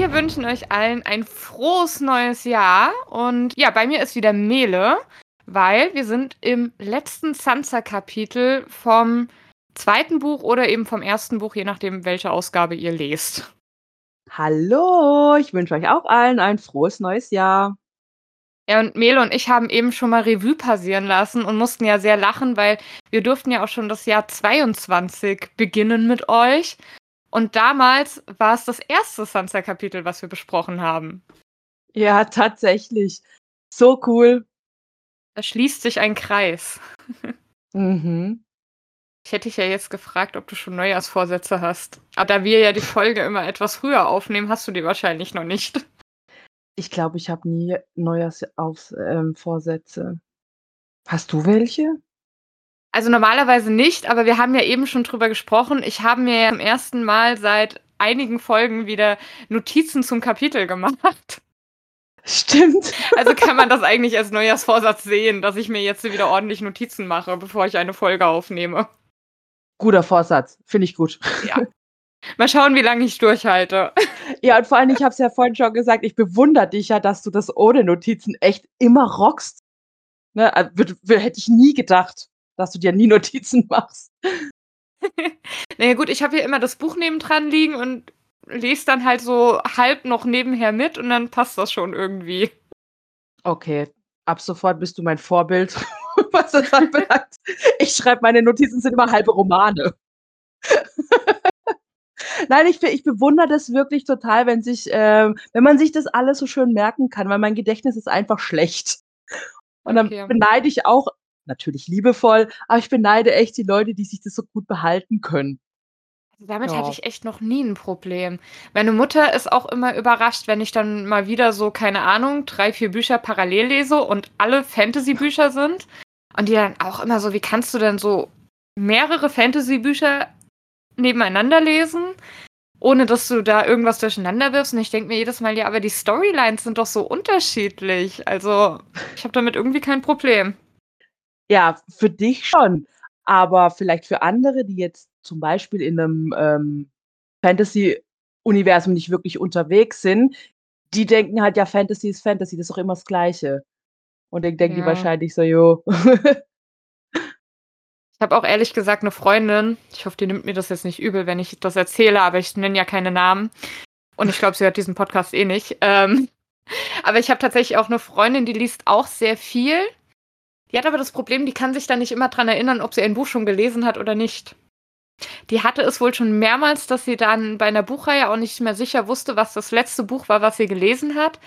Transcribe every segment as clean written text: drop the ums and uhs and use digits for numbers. Wir wünschen euch allen ein frohes neues Jahr. Und ja, bei mir ist wieder Mele, weil wir sind im letzten Sansa-Kapitel vom zweiten Buch oder eben vom ersten Buch, je nachdem, welche Ausgabe ihr lest. Hallo, ich wünsche euch auch allen ein frohes neues Jahr. Ja, und Mele und ich haben eben schon mal Revue passieren lassen und mussten ja sehr lachen, weil wir durften ja auch schon das Jahr 22 beginnen mit euch. Und damals war es das erste Sansa-Kapitel, was wir besprochen haben. Ja, tatsächlich. So cool. Da schließt sich ein Kreis. Mhm. Ich hätte dich ja jetzt gefragt, ob du schon Neujahrsvorsätze hast. Aber da wir ja die Folge immer etwas früher aufnehmen, hast du die wahrscheinlich noch nicht. Ich glaube, ich habe nie Neujahrsvorsätze. Hast du welche? Also normalerweise nicht, aber wir haben ja eben schon drüber gesprochen. Ich habe mir ja zum ersten Mal seit einigen Folgen wieder Notizen zum Kapitel gemacht. Stimmt. Also kann man das eigentlich als Neujahrsvorsatz sehen, dass ich mir jetzt wieder ordentlich Notizen mache, bevor ich eine Folge aufnehme. Guter Vorsatz, finde ich gut. Ja. Mal schauen, wie lange ich durchhalte. Ja, und vor allem, ich habe es ja vorhin schon gesagt, ich bewundere dich ja, dass du das ohne Notizen echt immer rockst. Ne? Hätte ich nie gedacht, dass du dir nie Notizen machst. Naja gut, ich habe hier immer das Buch nebendran liegen und lese dann halt so halb noch nebenher mit und dann passt das schon irgendwie. Okay, ab sofort bist du mein Vorbild, was das anbelangt. Ich schreibe, meine Notizen sind immer halbe Romane. Nein, ich bewundere das wirklich total, wenn man sich das alles so schön merken kann, weil mein Gedächtnis ist einfach schlecht. Und dann beneide ich auch, natürlich liebevoll, aber ich beneide echt die Leute, die sich das so gut behalten können. Damit hatte ich echt noch nie ein Problem. Meine Mutter ist auch immer überrascht, wenn ich dann mal wieder so, keine Ahnung, 3-4 Bücher parallel lese und alle Fantasy-Bücher sind. Und die dann auch immer so, wie kannst du denn so mehrere Fantasy-Bücher nebeneinander lesen, ohne dass du da irgendwas durcheinander wirfst. Und ich denke mir jedes Mal, ja, aber die Storylines sind doch so unterschiedlich. Also ich habe damit irgendwie kein Problem. Ja, für dich schon. Aber vielleicht für andere, die jetzt zum Beispiel in einem Fantasy-Universum nicht wirklich unterwegs sind, die denken halt, ja, Fantasy ist Fantasy, das ist doch immer das Gleiche. Und dann denken die wahrscheinlich so, jo. Ich habe auch ehrlich gesagt eine Freundin, ich hoffe, die nimmt mir das jetzt nicht übel, wenn ich das erzähle, aber ich nenne ja keine Namen. Und ich glaube, sie hört diesen Podcast eh nicht. Aber ich habe tatsächlich auch eine Freundin, die liest auch sehr viel. Die hat aber das Problem, die kann sich da nicht immer dran erinnern, ob sie ein Buch schon gelesen hat oder nicht. Die hatte es wohl schon mehrmals, dass sie dann bei einer Buchreihe auch nicht mehr sicher wusste, was das letzte Buch war, was sie gelesen hat.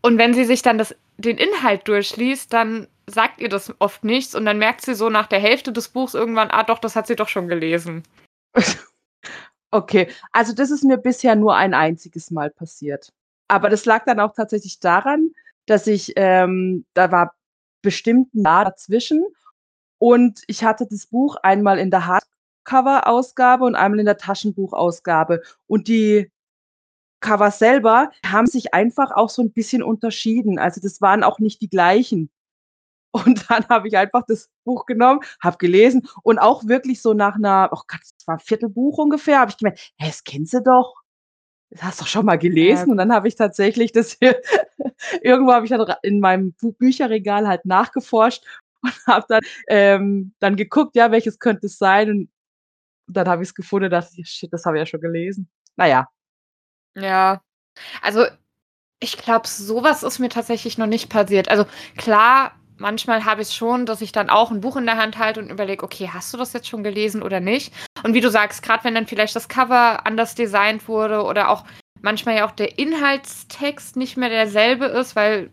Und wenn sie sich dann den Inhalt durchliest, dann sagt ihr das oft nichts. Und dann merkt sie so nach der Hälfte des Buchs irgendwann, ah doch, das hat sie doch schon gelesen. Okay, also das ist mir bisher nur ein einziges Mal passiert. Aber das lag dann auch tatsächlich daran, dass ich, da war bestimmt ein Jahr dazwischen und ich hatte das Buch einmal in der Hardcover-Ausgabe und einmal in der Taschenbuchausgabe und die Covers selber haben sich einfach auch so ein bisschen unterschieden, also das waren auch nicht die gleichen und dann habe ich einfach das Buch genommen, habe gelesen und auch wirklich so nach einer, oh Gott, das war ein Viertelbuch ungefähr, habe ich gemeint, hey, das kennst du doch. Das hast du doch schon mal gelesen. Und dann habe ich tatsächlich das hier, irgendwo habe ich dann in meinem Bücherregal halt nachgeforscht und habe dann geguckt, ja, welches könnte es sein. Und dann habe ich es gefunden und dachte, shit, das habe ich ja schon gelesen. Naja. Ja, also ich glaube, sowas ist mir tatsächlich noch nicht passiert. Also klar, manchmal habe ich es schon, dass ich dann auch ein Buch in der Hand halte und überlege, okay, hast du das jetzt schon gelesen oder nicht? Und wie du sagst, gerade wenn dann vielleicht das Cover anders designt wurde oder auch manchmal ja auch der Inhaltstext nicht mehr derselbe ist, weil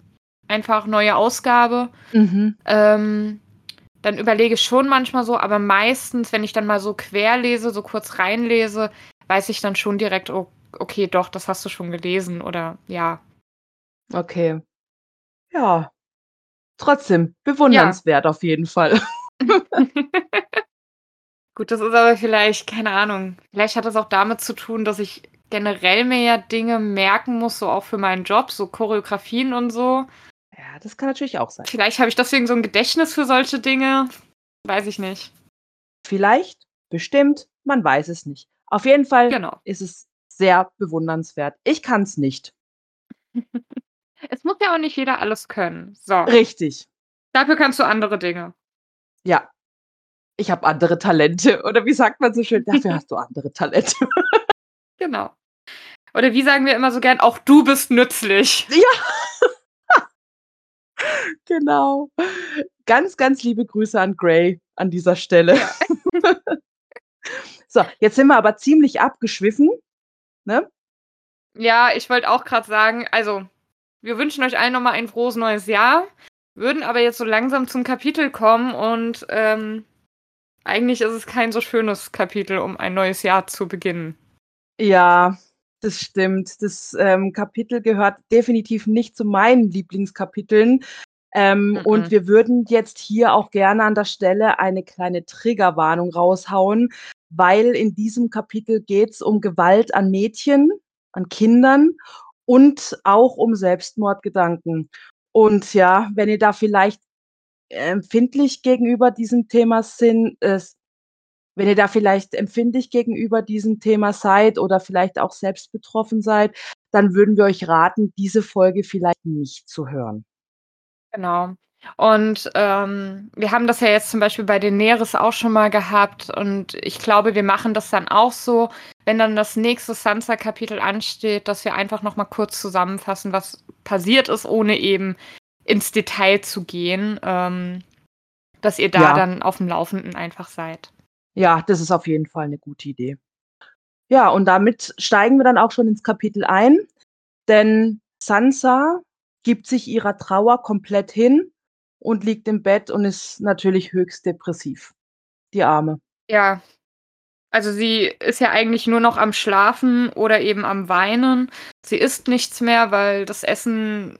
einfach neue Ausgabe, dann überlege ich schon manchmal so, aber meistens, wenn ich dann mal so quer lese, so kurz reinlese, weiß ich dann schon direkt, oh, okay, doch, das hast du schon gelesen oder ja. Okay. Ja. Trotzdem, bewundernswert auf jeden Fall. Gut, das ist aber vielleicht, keine Ahnung, vielleicht hat das auch damit zu tun, dass ich generell mir ja Dinge merken muss, so auch für meinen Job, so Choreografien und so. Ja, das kann natürlich auch sein. Vielleicht habe ich deswegen so ein Gedächtnis für solche Dinge, weiß ich nicht. Vielleicht, bestimmt, man weiß es nicht. Auf jeden Fall ist es sehr bewundernswert. Ich kann es nicht. Es muss ja auch nicht jeder alles können. So. Richtig. Dafür kannst du andere Dinge. Ja. Ich habe andere Talente. Oder wie sagt man so schön? Dafür hast du andere Talente. Genau. Oder wie sagen wir immer so gern, auch du bist nützlich. Ja. Genau. Ganz, ganz liebe Grüße an Gray an dieser Stelle. Ja. So, jetzt sind wir aber ziemlich abgeschwiffen. Ne? Ja, ich wollte auch gerade sagen, also, wir wünschen euch allen nochmal ein frohes neues Jahr, würden aber jetzt so langsam zum Kapitel kommen und eigentlich ist es kein so schönes Kapitel, um ein neues Jahr zu beginnen. Ja, das stimmt. Das Kapitel gehört definitiv nicht zu meinen Lieblingskapiteln. Und wir würden jetzt hier auch gerne an der Stelle eine kleine Triggerwarnung raushauen, weil in diesem Kapitel geht es um Gewalt an Mädchen, an Kindern und auch um Selbstmordgedanken. Und ja, wenn ihr da vielleicht empfindlich gegenüber diesem Thema seid oder vielleicht auch selbst betroffen seid, dann würden wir euch raten, diese Folge vielleicht nicht zu hören. Genau. Und wir haben das ja jetzt zum Beispiel bei den Daenerys auch schon mal gehabt und ich glaube, wir machen das dann auch so, wenn dann das nächste Sansa-Kapitel ansteht, dass wir einfach nochmal kurz zusammenfassen, was passiert ist, ohne eben ins Detail zu gehen, dass ihr da dann auf dem Laufenden einfach seid. Ja, das ist auf jeden Fall eine gute Idee. Ja, und damit steigen wir dann auch schon ins Kapitel ein, denn Sansa gibt sich ihrer Trauer komplett hin und liegt im Bett und ist natürlich höchst depressiv. Die Arme. Ja, also sie ist ja eigentlich nur noch am Schlafen oder eben am Weinen. Sie isst nichts mehr, weil das Essen,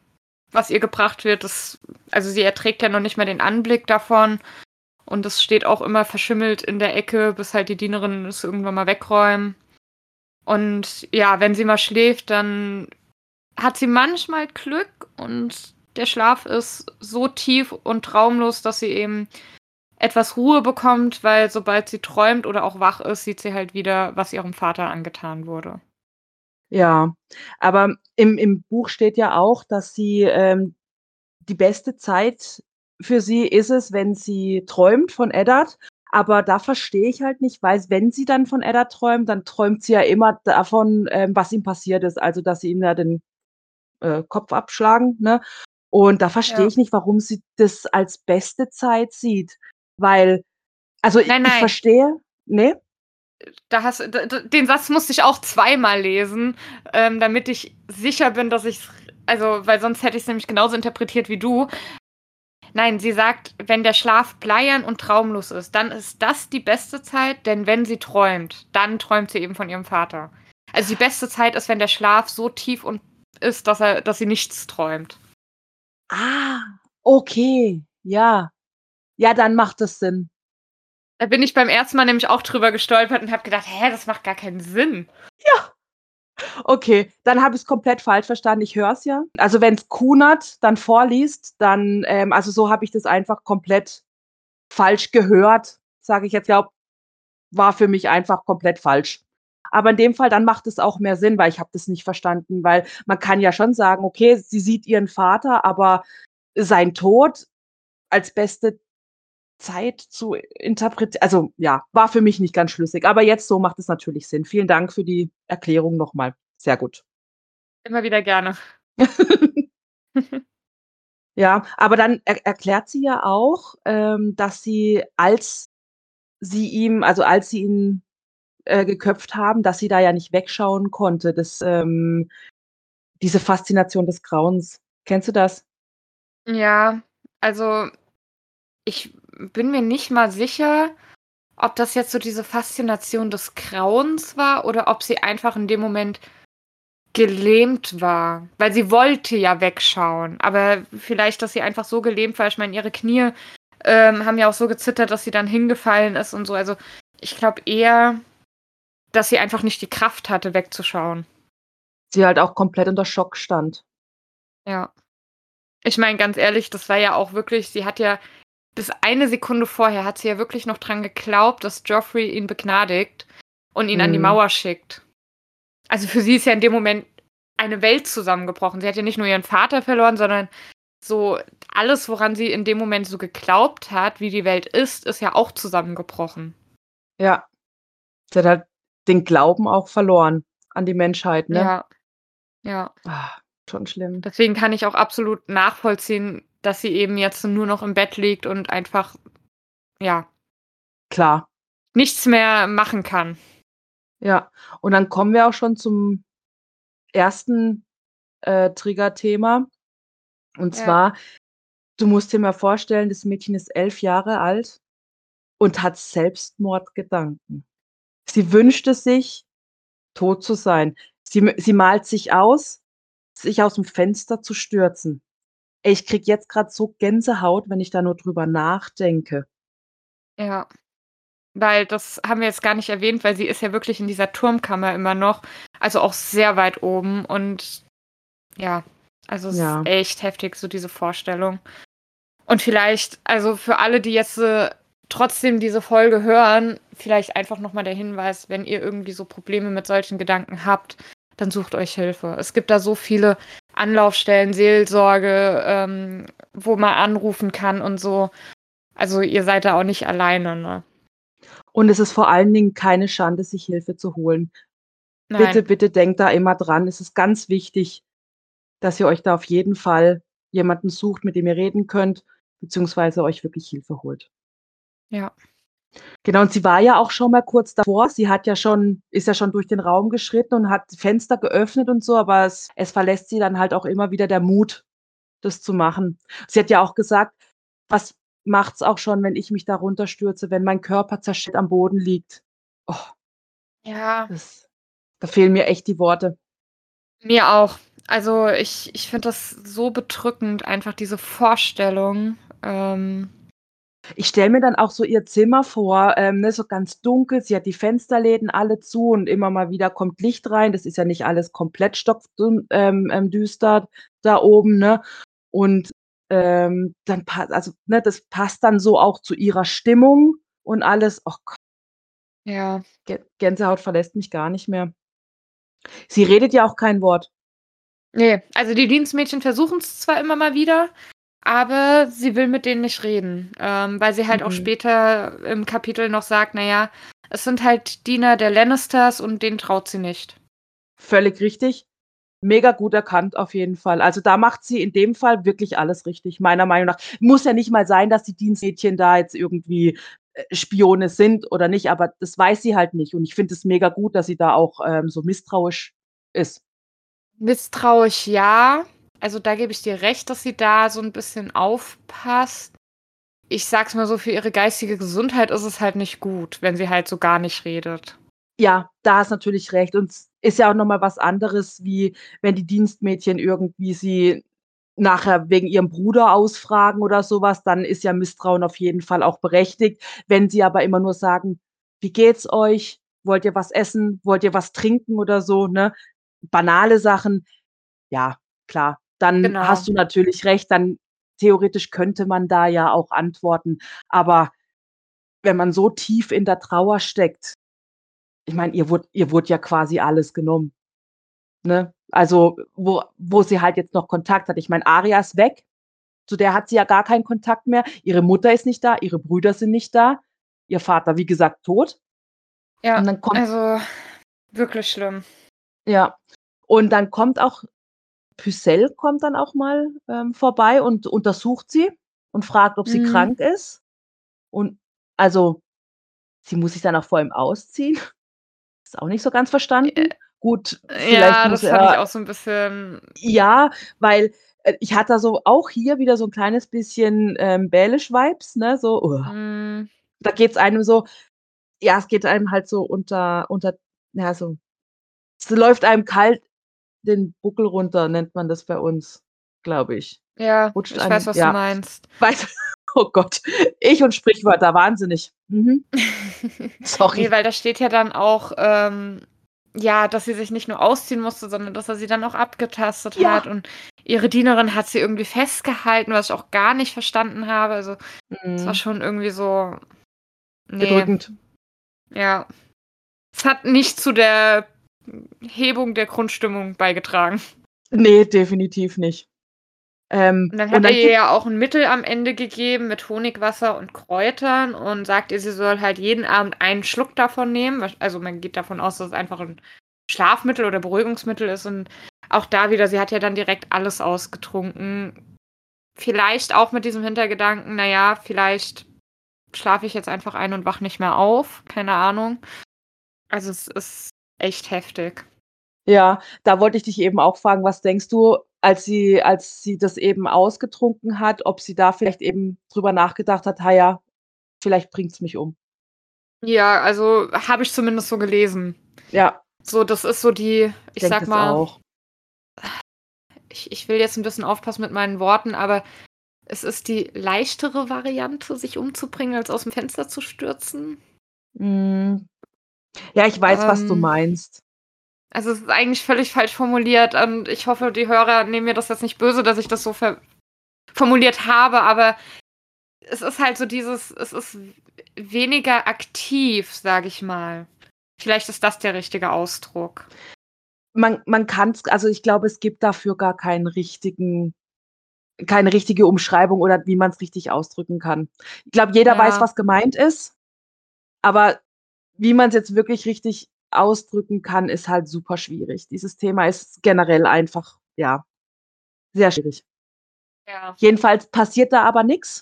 was ihr gebracht wird, also sie erträgt ja noch nicht mehr den Anblick davon. Und das steht auch immer verschimmelt in der Ecke, bis halt die Dienerin es irgendwann mal wegräumen. Und ja, wenn sie mal schläft, dann hat sie manchmal Glück und der Schlaf ist so tief und traumlos, dass sie eben etwas Ruhe bekommt, weil sobald sie träumt oder auch wach ist, sieht sie halt wieder, was ihrem Vater angetan wurde. Ja, aber im Buch steht ja auch, dass sie die beste Zeit für sie ist es, wenn sie träumt von Eddard. Aber da verstehe ich halt nicht, weil wenn sie dann von Eddard träumt, dann träumt sie ja immer davon, was ihm passiert ist. Also, dass sie ihm ja den Kopf abschlagen, ne? Und da verstehe ich nicht, warum sie das als beste Zeit sieht. Weil, also ich verstehe, ne? Den Satz musste ich auch zweimal lesen, damit ich sicher bin, dass ich es, also, weil sonst hätte ich es nämlich genauso interpretiert wie du. Nein, sie sagt, wenn der Schlaf bleiern und traumlos ist, dann ist das die beste Zeit, denn wenn sie träumt, dann träumt sie eben von ihrem Vater. Also die beste Zeit ist, wenn der Schlaf so tief und ist, dass sie nichts träumt. Ah, okay, ja. Ja, dann macht das Sinn. Da bin ich beim ersten Mal nämlich auch drüber gestolpert und habe gedacht, das macht gar keinen Sinn. Ja. Okay, dann habe ich es komplett falsch verstanden. Ich höre es ja. Also wenn es Kunert dann vorliest, dann, also so habe ich das einfach komplett falsch gehört, sage ich jetzt, glaube, war für mich einfach komplett falsch. Aber in dem Fall, dann macht es auch mehr Sinn, weil ich habe das nicht verstanden, weil man kann ja schon sagen, okay, sie sieht ihren Vater, aber sein Tod als beste Zeit zu interpretieren, also ja, war für mich nicht ganz schlüssig, aber jetzt so macht es natürlich Sinn. Vielen Dank für die Erklärung nochmal. Sehr gut. Immer wieder gerne. Ja, aber dann erklärt sie ja auch, dass sie, als sie ihn geköpft haben, dass sie da ja nicht wegschauen konnte. Diese Faszination des Grauens. Kennst du das? Ja, also ich bin mir nicht mal sicher, ob das jetzt so diese Faszination des Grauens war oder ob sie einfach in dem Moment gelähmt war. Weil sie wollte ja wegschauen. Aber vielleicht, dass sie einfach so gelähmt war. Ich meine, ihre Knie haben ja auch so gezittert, dass sie dann hingefallen ist und so. Also ich glaube eher, dass sie einfach nicht die Kraft hatte, wegzuschauen. Sie halt auch komplett unter Schock stand. Ja. Ich meine, ganz ehrlich, das war ja auch wirklich, sie hat ja bis eine Sekunde vorher hat sie ja wirklich noch dran geglaubt, dass Joffrey ihn begnadigt und ihn an die Mauer schickt. also für sie ist ja in dem Moment eine Welt zusammengebrochen. Sie hat ja nicht nur ihren Vater verloren, sondern so alles, woran sie in dem Moment so geglaubt hat, wie die Welt ist ja auch zusammengebrochen. Ja, sie hat halt den Glauben auch verloren an die Menschheit, ne? Ja. Ach, schon schlimm. Deswegen kann ich auch absolut nachvollziehen, dass sie eben jetzt nur noch im Bett liegt und einfach, ja. Klar. Nichts mehr machen kann. Ja, und dann kommen wir auch schon zum ersten Triggerthema. Und zwar, du musst dir mal vorstellen, das Mädchen ist 11 Jahre alt und hat Selbstmordgedanken. Sie wünschte sich, tot zu sein. Sie malt sich aus, sich aus dem Fenster zu stürzen. Ey, ich krieg jetzt gerade so Gänsehaut, wenn ich da nur drüber nachdenke. Ja, weil das haben wir jetzt gar nicht erwähnt, weil sie ist ja wirklich in dieser Turmkammer immer noch, also auch sehr weit oben und ja, also es ist echt heftig, so diese Vorstellung. Und vielleicht, also für alle, die jetzt trotzdem diese Folge hören, vielleicht einfach nochmal der Hinweis, wenn ihr irgendwie so Probleme mit solchen Gedanken habt, dann sucht euch Hilfe. Es gibt da so viele Anlaufstellen, Seelsorge, wo man anrufen kann und so. Also ihr seid da auch nicht alleine, ne? Und es ist vor allen Dingen keine Schande, sich Hilfe zu holen. Nein. Bitte denkt da immer dran. Es ist ganz wichtig, dass ihr euch da auf jeden Fall jemanden sucht, mit dem ihr reden könnt, beziehungsweise euch wirklich Hilfe holt. Ja. Genau, und sie war ja auch schon mal kurz davor. Sie hat ja schon, ist ja schon durch den Raum geschritten und hat Fenster geöffnet und so, aber es verlässt sie dann halt auch immer wieder der Mut, das zu machen. Sie hat ja auch gesagt, was macht's auch schon, wenn ich mich da runterstürze, wenn mein Körper zerschellt am Boden liegt. Oh. Ja. Da fehlen mir echt die Worte. Mir auch. Also ich finde das so bedrückend, einfach diese Vorstellung. Ich stelle mir dann auch so ihr Zimmer vor, ne, so ganz dunkel, sie hat die Fensterläden alle zu und immer mal wieder kommt Licht rein, das ist ja nicht alles komplett stockdüster da oben, ne? Und dann das passt dann so auch zu ihrer Stimmung und alles. Oh Gott. Ja. Gänsehaut verlässt mich gar nicht mehr. Sie redet ja auch kein Wort. Nee, also die Dienstmädchen versuchen es zwar immer mal wieder, aber sie will mit denen nicht reden, weil sie halt auch später im Kapitel noch sagt, naja, es sind halt Diener der Lannisters und denen traut sie nicht. Völlig richtig. Mega gut erkannt auf jeden Fall. Also da macht sie in dem Fall wirklich alles richtig, meiner Meinung nach. Muss ja nicht mal sein, dass die Dienstmädchen da jetzt irgendwie Spione sind oder nicht, aber das weiß sie halt nicht. Und ich finde es mega gut, dass sie da auch so misstrauisch ist. Misstrauisch, ja. Also da gebe ich dir recht, dass sie da so ein bisschen aufpasst. Ich sag's mal so, für ihre geistige Gesundheit ist es halt nicht gut, wenn sie halt so gar nicht redet. Ja, da hast natürlich recht. Und es ist ja auch nochmal was anderes, wie wenn die Dienstmädchen irgendwie sie nachher wegen ihrem Bruder ausfragen oder sowas, dann ist ja Misstrauen auf jeden Fall auch berechtigt. Wenn sie aber immer nur sagen, wie geht's euch? Wollt ihr was essen? Wollt ihr was trinken oder so? Ne? Banale Sachen. Ja, klar. Dann hast du natürlich recht, dann theoretisch könnte man da ja auch antworten. Aber wenn man so tief in der Trauer steckt, ich meine, ihr wurde ja quasi alles genommen. Ne? Also, wo sie halt jetzt noch Kontakt hat. Ich meine, Aria ist weg, zu der hat sie ja gar keinen Kontakt mehr. Ihre Mutter ist nicht da, ihre Brüder sind nicht da, ihr Vater, wie gesagt, tot. Ja, und dann kommt, also wirklich schlimm. Ja, und dann kommt auch Pycelle kommt dann auch mal vorbei und untersucht sie und fragt, ob sie krank ist. Und also, sie muss sich dann auch vor ihm ausziehen. Ist auch nicht so ganz verstanden. Gut, vielleicht ja, das fand ich auch so ein bisschen. Ja, weil ich hatte so auch hier wieder so ein kleines bisschen Baelish-Vibes, ne? So, Da geht's einem so, ja, es geht einem halt so unter, es läuft einem kalt den Buckel runter, nennt man das bei uns, glaube ich. Ja, ich weiß, was du meinst. Oh Gott, ich und Sprichwörter, wahnsinnig. Mhm. Sorry. Nee, weil da steht ja dann auch, dass sie sich nicht nur ausziehen musste, sondern dass er sie dann auch abgetastet hat und ihre Dienerin hat sie irgendwie festgehalten, was ich auch gar nicht verstanden habe. Also, das war schon irgendwie so bedrückend. Ja. Es hat nicht zu der Hebung der Grundstimmung beigetragen. Nee, definitiv nicht. Und dann hat er ihr ja auch ein Mittel am Ende gegeben mit Honigwasser und Kräutern und sagt ihr, sie soll halt jeden Abend einen Schluck davon nehmen. Also man geht davon aus, dass es einfach ein Schlafmittel oder Beruhigungsmittel ist. Und auch da wieder, sie hat ja dann direkt alles ausgetrunken. Vielleicht auch mit diesem Hintergedanken, naja, vielleicht schlafe ich jetzt einfach ein und wach nicht mehr auf. Keine Ahnung. Also es ist echt heftig. Ja, da wollte ich dich eben auch fragen, was denkst du, als sie das eben ausgetrunken hat, ob sie da vielleicht eben drüber nachgedacht hat, ja, vielleicht bringt's mich um. Ja, also habe ich zumindest so gelesen. Ja. So, das ist so die, ich sag mal, auch. Ich will jetzt ein bisschen aufpassen mit meinen Worten, aber es ist die leichtere Variante, sich umzubringen, als aus dem Fenster zu stürzen. Ja, ich weiß, was du meinst. Also es ist eigentlich völlig falsch formuliert und ich hoffe, die Hörer nehmen mir das jetzt nicht böse, dass ich das so formuliert habe, aber es ist halt so dieses, es ist weniger aktiv, sage ich mal. Vielleicht ist das der richtige Ausdruck. Man kann es, also ich glaube, es gibt dafür gar keine richtige Umschreibung oder wie man es richtig ausdrücken kann. Ich glaube, jeder weiß, was gemeint ist, aber wie man es jetzt wirklich richtig ausdrücken kann, ist halt super schwierig. Dieses Thema ist generell einfach, ja, sehr schwierig. Ja. Jedenfalls passiert da aber nichts.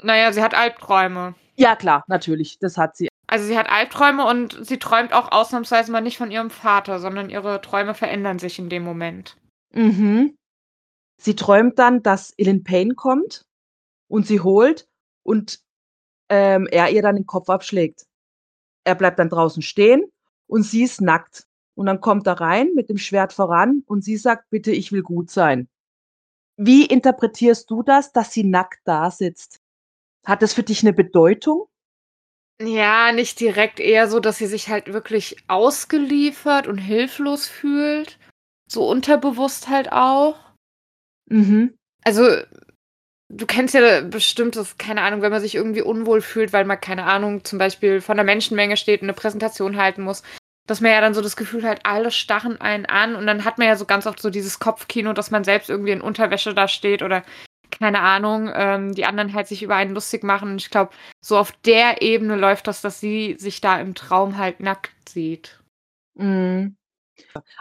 Naja, sie hat Albträume. Ja, klar, natürlich, das hat sie. Also sie hat Albträume und sie träumt auch ausnahmsweise mal nicht von ihrem Vater, sondern ihre Träume verändern sich in dem Moment. Mhm. Sie träumt dann, dass Ilyn Payne kommt und sie holt und er ihr dann den Kopf abschlägt. Er bleibt dann draußen stehen und sie ist nackt. Und dann kommt er rein mit dem Schwert voran und sie sagt, bitte, ich will gut sein. Wie interpretierst du das, dass sie nackt da sitzt? Hat das für dich eine Bedeutung? Ja, nicht direkt. Eher so, dass sie sich halt wirklich ausgeliefert und hilflos fühlt. So unterbewusst halt auch. Mhm. Also, du kennst ja bestimmt das, keine Ahnung, wenn man sich irgendwie unwohl fühlt, weil man, keine Ahnung, zum Beispiel von der Menschenmenge steht und eine Präsentation halten muss, dass man ja dann so das Gefühl hat, alle starren einen an und dann hat man ja so ganz oft so dieses Kopfkino, dass man selbst irgendwie in Unterwäsche da steht oder, keine Ahnung, die anderen halt sich über einen lustig machen. Ich glaube, so auf der Ebene läuft das, dass sie sich da im Traum halt nackt sieht. Mhm.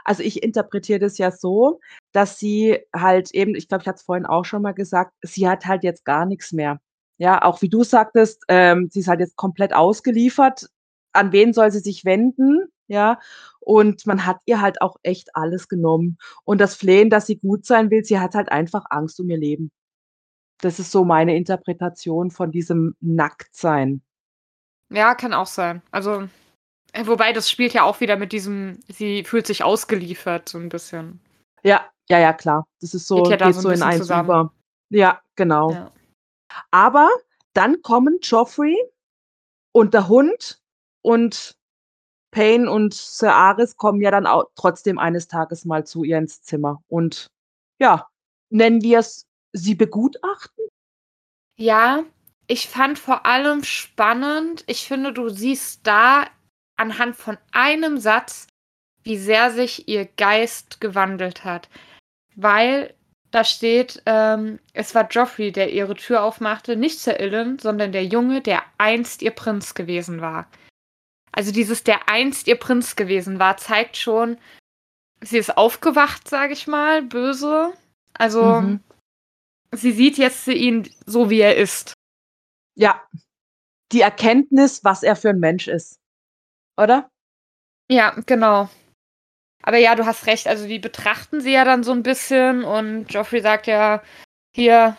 Also ich interpretiere das ja so, dass sie halt eben, ich glaube, ich hatte es vorhin auch schon mal gesagt, sie hat halt jetzt gar nichts mehr. Ja, auch wie du sagtest, sie ist halt jetzt komplett ausgeliefert. An wen soll sie sich wenden? Ja, und man hat ihr halt auch echt alles genommen. Und das Flehen, dass sie gut sein will, sie hat halt einfach Angst um ihr Leben. Das ist so meine Interpretation von diesem Nacktsein. Ja, kann auch sein. Also wobei, das spielt ja auch wieder mit diesem, sie fühlt sich ausgeliefert, so ein bisschen. Ja, klar. Das ist so, geht so in eins über. Ja, genau. Ja. Aber dann kommen Joffrey und der Hund und Payne und Ser Aris kommen ja dann auch trotzdem eines Tages mal zu ihr ins Zimmer. Und ja, nennen wir es, sie begutachten? Ja, ich fand vor allem spannend, ich finde, du siehst da anhand von einem Satz, wie sehr sich ihr Geist gewandelt hat. Weil da steht, es war Joffrey, der ihre Tür aufmachte, nicht Ser Ilyn, sondern der Junge, der einst ihr Prinz gewesen war. Also dieses, der einst ihr Prinz gewesen war, zeigt schon, sie ist aufgewacht, sage ich mal, böse. Also sie sieht jetzt ihn so, wie er ist. Ja, die Erkenntnis, was er für ein Mensch ist. Oder? Ja, genau. Aber ja, du hast recht, also die betrachten sie ja dann so ein bisschen und Joffrey sagt ja, hier,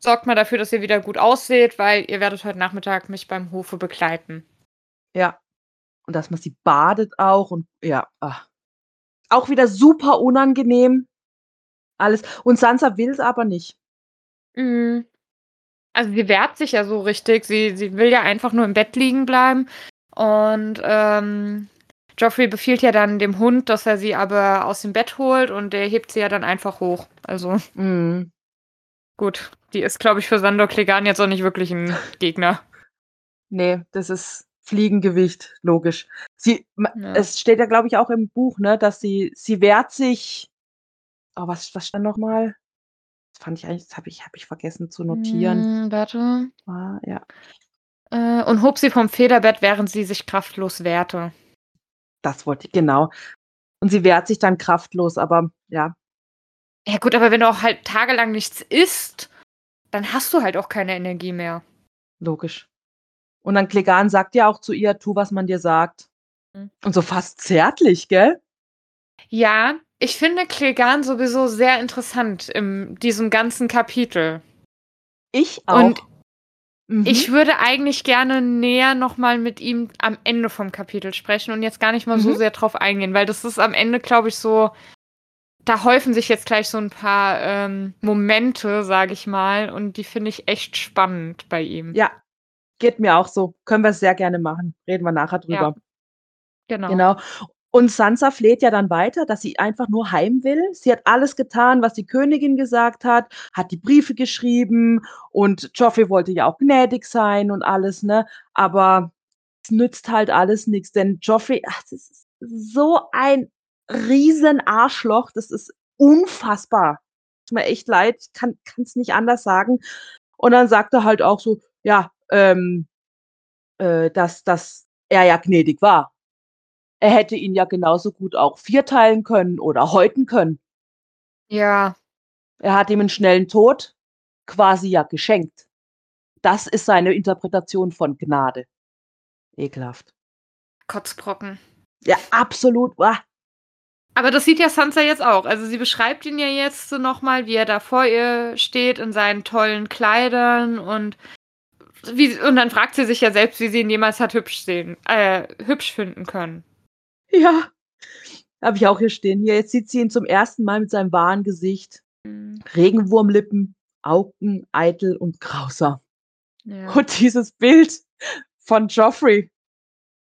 sorgt mal dafür, dass ihr wieder gut ausseht, weil ihr werdet heute Nachmittag mich beim Hofe begleiten. Ja, und dass man sie badet auch und ja, ach. Auch wieder super unangenehm, alles. Und Sansa will es aber nicht. Mhm. Also sie wehrt sich ja so richtig, sie will ja einfach nur im Bett liegen bleiben. Und Joffrey befiehlt ja dann dem Hund, dass er sie aber aus dem Bett holt und der hebt sie ja dann einfach hoch. Also gut, die ist, glaube ich, für Sandor Clegane jetzt auch nicht wirklich ein Gegner. Nee, das ist Fliegengewicht, logisch. Es steht ja, glaube ich, auch im Buch, ne, dass sie wehrt sich. Oh, was stand nochmal? Das fand ich eigentlich, das hab ich vergessen zu notieren. Warte. Ah, ja. Und hob sie vom Federbett, während sie sich kraftlos wehrte. Das wollte ich, genau. Und sie wehrt sich dann kraftlos, aber ja. Ja gut, aber wenn du auch halt tagelang nichts isst, dann hast du halt auch keine Energie mehr. Logisch. Und dann Clegane sagt ja auch zu ihr, tu, was man dir sagt. Mhm. Und so fast zärtlich, gell? Ja, ich finde Clegane sowieso sehr interessant in diesem ganzen Kapitel. Ich auch. Und ich würde eigentlich gerne näher nochmal mit ihm am Ende vom Kapitel sprechen und jetzt gar nicht mal so sehr drauf eingehen, weil das ist am Ende, glaube ich, so, da häufen sich jetzt gleich so ein paar Momente, sage ich mal, und die finde ich echt spannend bei ihm. Ja, geht mir auch so. Können wir es sehr gerne machen. Reden wir nachher drüber. Ja. Genau. Und Sansa fleht ja dann weiter, dass sie einfach nur heim will. Sie hat alles getan, was die Königin gesagt hat, hat die Briefe geschrieben und Joffrey wollte ja auch gnädig sein und alles, ne? Aber es nützt halt alles nichts, denn Joffrey, das ist so ein riesen Arschloch, das ist unfassbar. Tut mir echt leid, kann's nicht anders sagen. Und dann sagt er halt auch so, ja, dass er ja gnädig war. Er hätte ihn ja genauso gut auch vierteilen können oder häuten können. Ja. Er hat ihm einen schnellen Tod quasi ja geschenkt. Das ist seine Interpretation von Gnade. Ekelhaft. Kotzbrocken. Ja, absolut. Aber das sieht ja Sansa jetzt auch. Also sie beschreibt ihn ja jetzt so nochmal, wie er da vor ihr steht in seinen tollen Kleidern und dann fragt sie sich ja selbst, wie sie ihn jemals hat hübsch finden können. Ja, habe ich auch hier stehen. Hier, jetzt sieht sie ihn zum ersten Mal mit seinem wahren Gesicht. Mhm. Regenwurmlippen, Augen, eitel und grausam. Ja. Und dieses Bild von Joffrey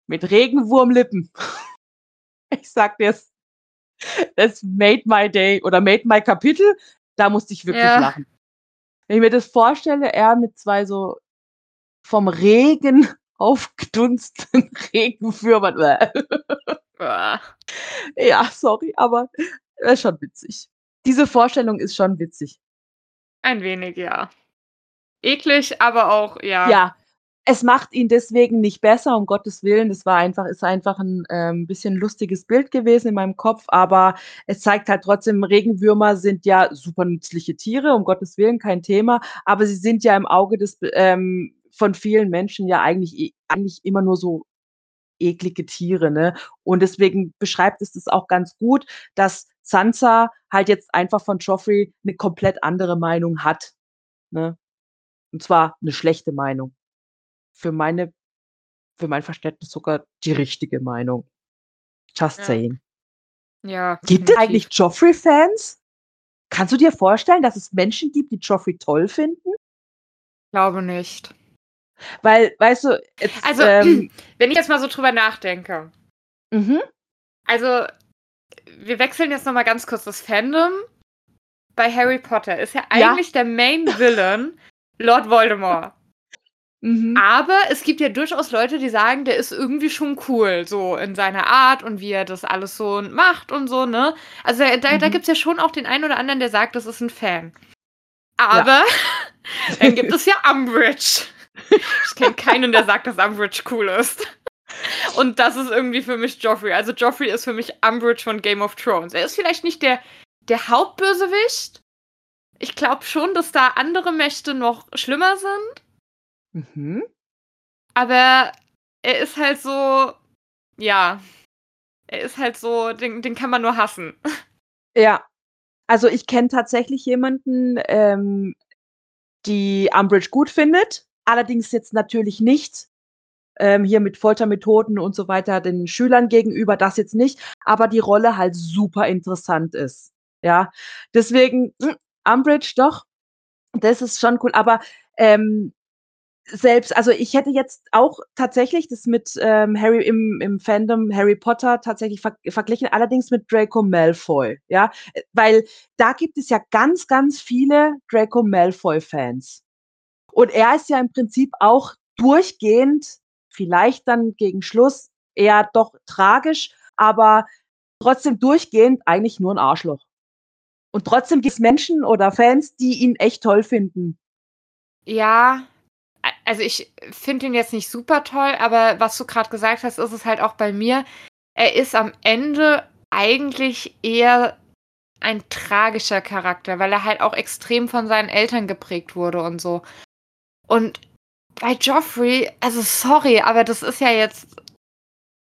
mit Regenwurmlippen. Ich sag dir, das made my day oder made my Kapitel. Da musste ich wirklich lachen. Wenn ich mir das vorstelle, er mit zwei so vom Regen aufgedunsten Regenwürmern. Ja, sorry, aber das ist schon witzig. Diese Vorstellung ist schon witzig. Ein wenig, ja. Eklig, aber auch, ja. Ja, es macht ihn deswegen nicht besser, um Gottes Willen. Das ist einfach ein bisschen lustiges Bild gewesen in meinem Kopf, aber es zeigt halt trotzdem, Regenwürmer sind ja super nützliche Tiere, um Gottes Willen, kein Thema, aber sie sind ja im Auge des von vielen Menschen ja eigentlich immer nur so eklige Tiere, ne? Und deswegen beschreibt es das auch ganz gut, dass Sansa halt jetzt einfach von Joffrey eine komplett andere Meinung hat, ne? Und zwar eine schlechte Meinung. Für mein Verständnis sogar die richtige Meinung. Just saying. Ja. Gibt es eigentlich Joffrey-Fans? Kannst du dir vorstellen, dass es Menschen gibt, die Joffrey toll finden? Ich glaube nicht. Weil, weißt du, jetzt, wenn ich jetzt mal so drüber nachdenke. Mhm. Also, wir wechseln jetzt nochmal ganz kurz das Fandom. Bei Harry Potter ist ja eigentlich der Main Villain Lord Voldemort. Mhm. Aber es gibt ja durchaus Leute, die sagen, der ist irgendwie schon cool, so in seiner Art und wie er das alles so macht und so, ne? Also, da gibt's ja schon auch den einen oder anderen, der sagt, das ist ein Fan. Aber dann gibt es ja Umbridge. Ich kenne keinen, der sagt, dass Umbridge cool ist. Und das ist irgendwie für mich Joffrey. Also Joffrey ist für mich Umbridge von Game of Thrones. Er ist vielleicht nicht der Hauptbösewicht. Ich glaube schon, dass da andere Mächte noch schlimmer sind. Mhm. Aber er ist halt so, ja, den kann man nur hassen. Ja, also ich kenne tatsächlich jemanden, die Umbridge gut findet. Allerdings jetzt natürlich nicht hier mit Foltermethoden und so weiter den Schülern gegenüber, das jetzt nicht, aber die Rolle halt super interessant ist. Ja, deswegen Umbridge doch, das ist schon cool, aber selbst, also ich hätte jetzt auch tatsächlich das mit Harry im Fandom Harry Potter tatsächlich verglichen, allerdings mit Draco Malfoy, ja, weil da gibt es ja ganz, ganz viele Draco Malfoy-Fans. Und er ist ja im Prinzip auch durchgehend vielleicht dann gegen Schluss eher doch tragisch, aber trotzdem durchgehend eigentlich nur ein Arschloch. Und trotzdem gibt es Menschen oder Fans, die ihn echt toll finden. Ja, also ich finde ihn jetzt nicht super toll, aber was du gerade gesagt hast, ist es halt auch bei mir. Er ist am Ende eigentlich eher ein tragischer Charakter, weil er halt auch extrem von seinen Eltern geprägt wurde und so. Und bei Joffrey, also sorry, aber das ist ja jetzt,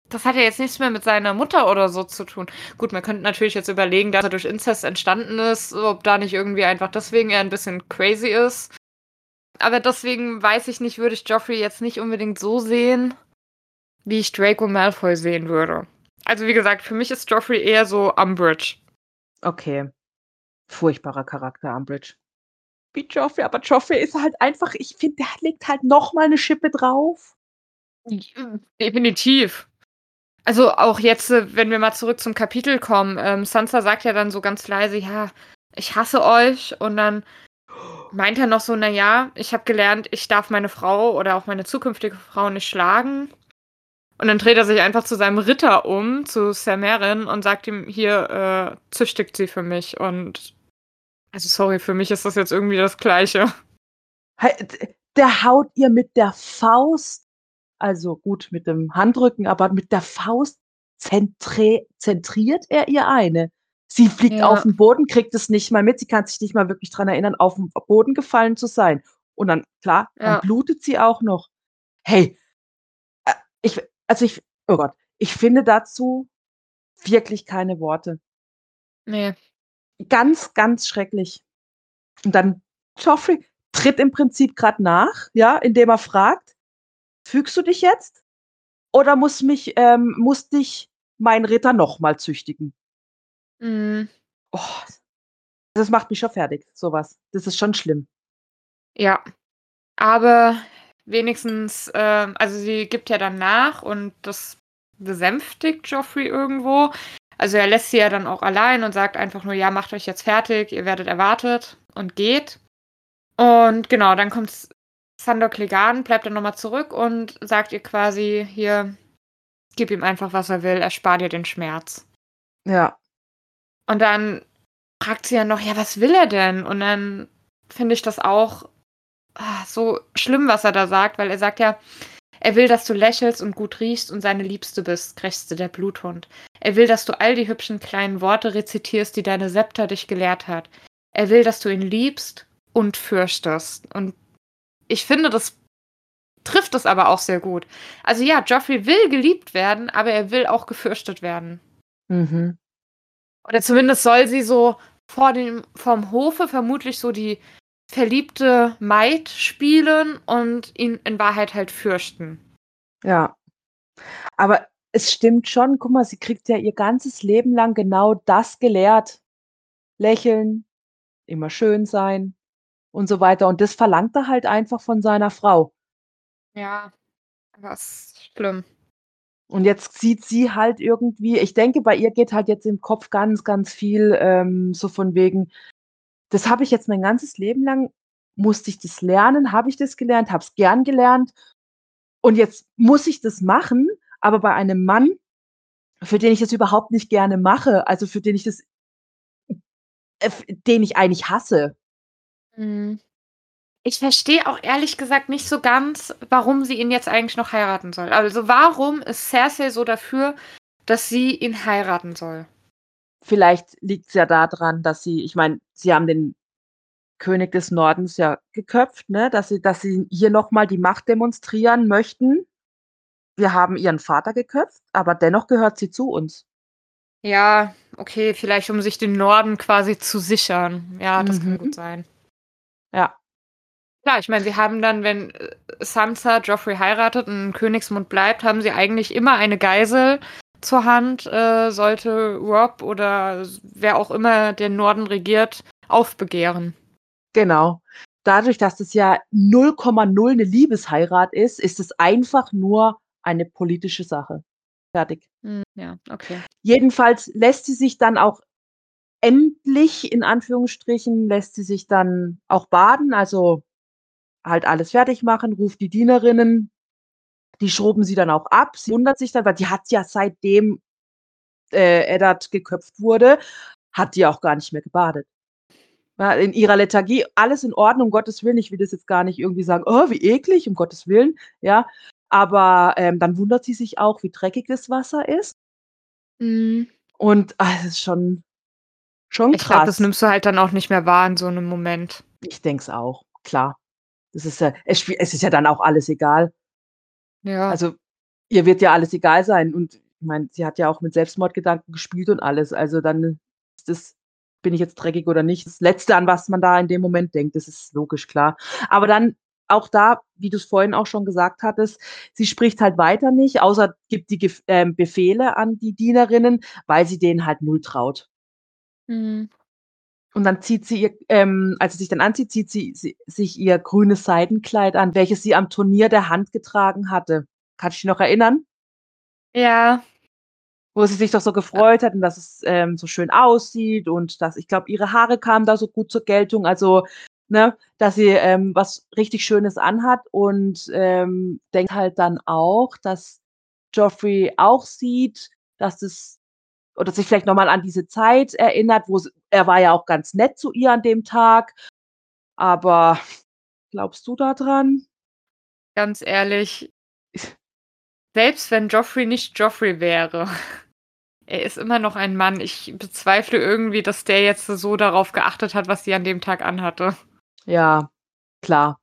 das hat ja jetzt nichts mehr mit seiner Mutter oder so zu tun. Gut, man könnte natürlich jetzt überlegen, dass er durch Inzest entstanden ist, ob da nicht irgendwie einfach deswegen er ein bisschen crazy ist. Aber deswegen weiß ich nicht, würde ich Joffrey jetzt nicht unbedingt so sehen, wie ich Draco Malfoy sehen würde. Also wie gesagt, für mich ist Joffrey eher so Umbridge. Okay. Furchtbarer Charakter, Umbridge. Wie Joffrey, aber Joffrey ist halt einfach, ich finde, der legt halt nochmal eine Schippe drauf. Definitiv. Also auch jetzt, wenn wir mal zurück zum Kapitel kommen, Sansa sagt ja dann so ganz leise, ja, ich hasse euch. Und dann meint er noch so, naja, ich habe gelernt, ich darf meine Frau oder auch meine zukünftige Frau nicht schlagen. Und dann dreht er sich einfach zu seinem Ritter um, zu Ser Meryn, und sagt ihm, hier, züchtigt sie für mich. Und also sorry, für mich ist das jetzt irgendwie das Gleiche. Der haut ihr mit der Faust, also gut, mit dem Handrücken, aber mit der Faust zentriert er ihr eine. Sie fliegt auf den Boden, kriegt es nicht mal mit, sie kann sich nicht mal wirklich dran erinnern, auf den Boden gefallen zu sein. Und dann, klar, dann blutet sie auch noch. Hey, ich finde dazu wirklich keine Worte. Nee. Ganz, ganz schrecklich. Und dann Joffrey tritt im Prinzip gerade nach, ja, indem er fragt, fügst du dich jetzt? Oder muss dich mein Ritter nochmal züchtigen? Mhm. Oh, das macht mich schon fertig, sowas. Das ist schon schlimm. Ja, aber wenigstens, also sie gibt ja dann nach und das besänftigt Joffrey irgendwo. Also er lässt sie ja dann auch allein und sagt einfach nur, ja, macht euch jetzt fertig, ihr werdet erwartet, und geht. Und genau, dann kommt Sandor Clegane, bleibt dann nochmal zurück und sagt ihr quasi, hier, gib ihm einfach, was er will, erspar dir den Schmerz. Ja. Und dann fragt sie ja noch, ja, was will er denn? Und dann finde ich das auch so schlimm, was er da sagt, weil er sagt ja, er will, dass du lächelst und gut riechst und seine Liebste bist, krächzte der Bluthund. Er will, dass du all die hübschen kleinen Worte rezitierst, die deine Septa dich gelehrt hat. Er will, dass du ihn liebst und fürchtest. Und ich finde, das trifft es aber auch sehr gut. Also ja, Joffrey will geliebt werden, aber er will auch gefürchtet werden. Mhm. Oder zumindest soll sie so vorm Hofe vermutlich so die verliebte Maid spielen und ihn in Wahrheit halt fürchten. Ja, aber es stimmt schon. Guck mal, sie kriegt ja ihr ganzes Leben lang genau das gelehrt. Lächeln, immer schön sein und so weiter. Und das verlangt er halt einfach von seiner Frau. Ja, das ist schlimm. Und jetzt sieht sie halt irgendwie, ich denke, bei ihr geht halt jetzt im Kopf ganz, ganz viel so von wegen, das habe ich jetzt mein ganzes Leben lang, musste ich das lernen, habe ich das gelernt, habe es gern gelernt und jetzt muss ich das machen, aber bei einem Mann, für den ich das überhaupt nicht gerne mache, also für den ich das, den ich eigentlich hasse. Ich verstehe auch ehrlich gesagt nicht so ganz, warum sie ihn jetzt eigentlich noch heiraten soll. Also warum ist Cersei so dafür, dass sie ihn heiraten soll? Vielleicht liegt es ja daran, dass sie, ich meine, sie haben den König des Nordens ja geköpft, ne? Dass sie hier nochmal die Macht demonstrieren möchten. Wir haben ihren Vater geköpft, aber dennoch gehört sie zu uns. Ja, okay, vielleicht um sich den Norden quasi zu sichern. Ja, das kann gut sein. Ja. Klar, ich meine, sie haben dann, wenn Sansa Joffrey heiratet und Königsmund bleibt, haben sie eigentlich immer eine Geisel zur Hand, sollte Rob oder wer auch immer den Norden regiert, aufbegehren. Genau. Dadurch, dass das ja 0,0 eine Liebesheirat ist, ist es einfach nur eine politische Sache. Fertig. Ja, okay. Jedenfalls lässt sie sich dann auch endlich, in Anführungsstrichen, lässt sie sich dann auch baden, also halt alles fertig machen, ruft die Dienerinnen Die schrubben sie dann auch ab. Sie wundert sich dann, weil die hat ja seitdem Eddard geköpft wurde, hat die auch gar nicht mehr gebadet. In ihrer Lethargie, alles in Ordnung, um Gottes Willen. Ich will das jetzt gar nicht irgendwie sagen, oh, wie eklig, um Gottes Willen. Ja, aber dann wundert sie sich auch, wie dreckig das Wasser ist. Mhm. Und das ist schon krass. Ich glaube, das nimmst du halt dann auch nicht mehr wahr in so einem Moment. Ich denke es auch, klar. Das ist ja, es ist ja dann auch alles egal. Ja. Also, ihr wird ja alles egal sein. Und ich meine, sie hat ja auch mit Selbstmordgedanken gespielt und alles. Also, dann ist das... bin ich jetzt dreckig oder nicht, das Letzte, an was man da in dem Moment denkt, das ist logisch, klar. Aber dann auch da, wie du es vorhin auch schon gesagt hattest, sie spricht halt weiter nicht, außer gibt die Befehle an die Dienerinnen, weil sie denen halt null traut. Mhm. Und dann zieht sie ihr, als sie sich dann anzieht, zieht sie sich ihr grünes Seidenkleid an, welches sie am Turnier der Hand getragen hatte. Kannst du dich noch erinnern? Ja. Wo sie sich doch so gefreut hatten, dass es so schön aussieht und dass, ich glaube, ihre Haare kamen da so gut zur Geltung, also, ne, dass sie was richtig Schönes anhat und denkt halt dann auch, dass Joffrey auch sieht, dass es, oder sich vielleicht nochmal an diese Zeit erinnert, er war ja auch ganz nett zu ihr an dem Tag, aber glaubst du da dran? Ganz ehrlich, selbst wenn Joffrey nicht Joffrey wäre, er ist immer noch ein Mann. Ich bezweifle irgendwie, dass der jetzt so darauf geachtet hat, was sie an dem Tag anhatte. Ja, klar.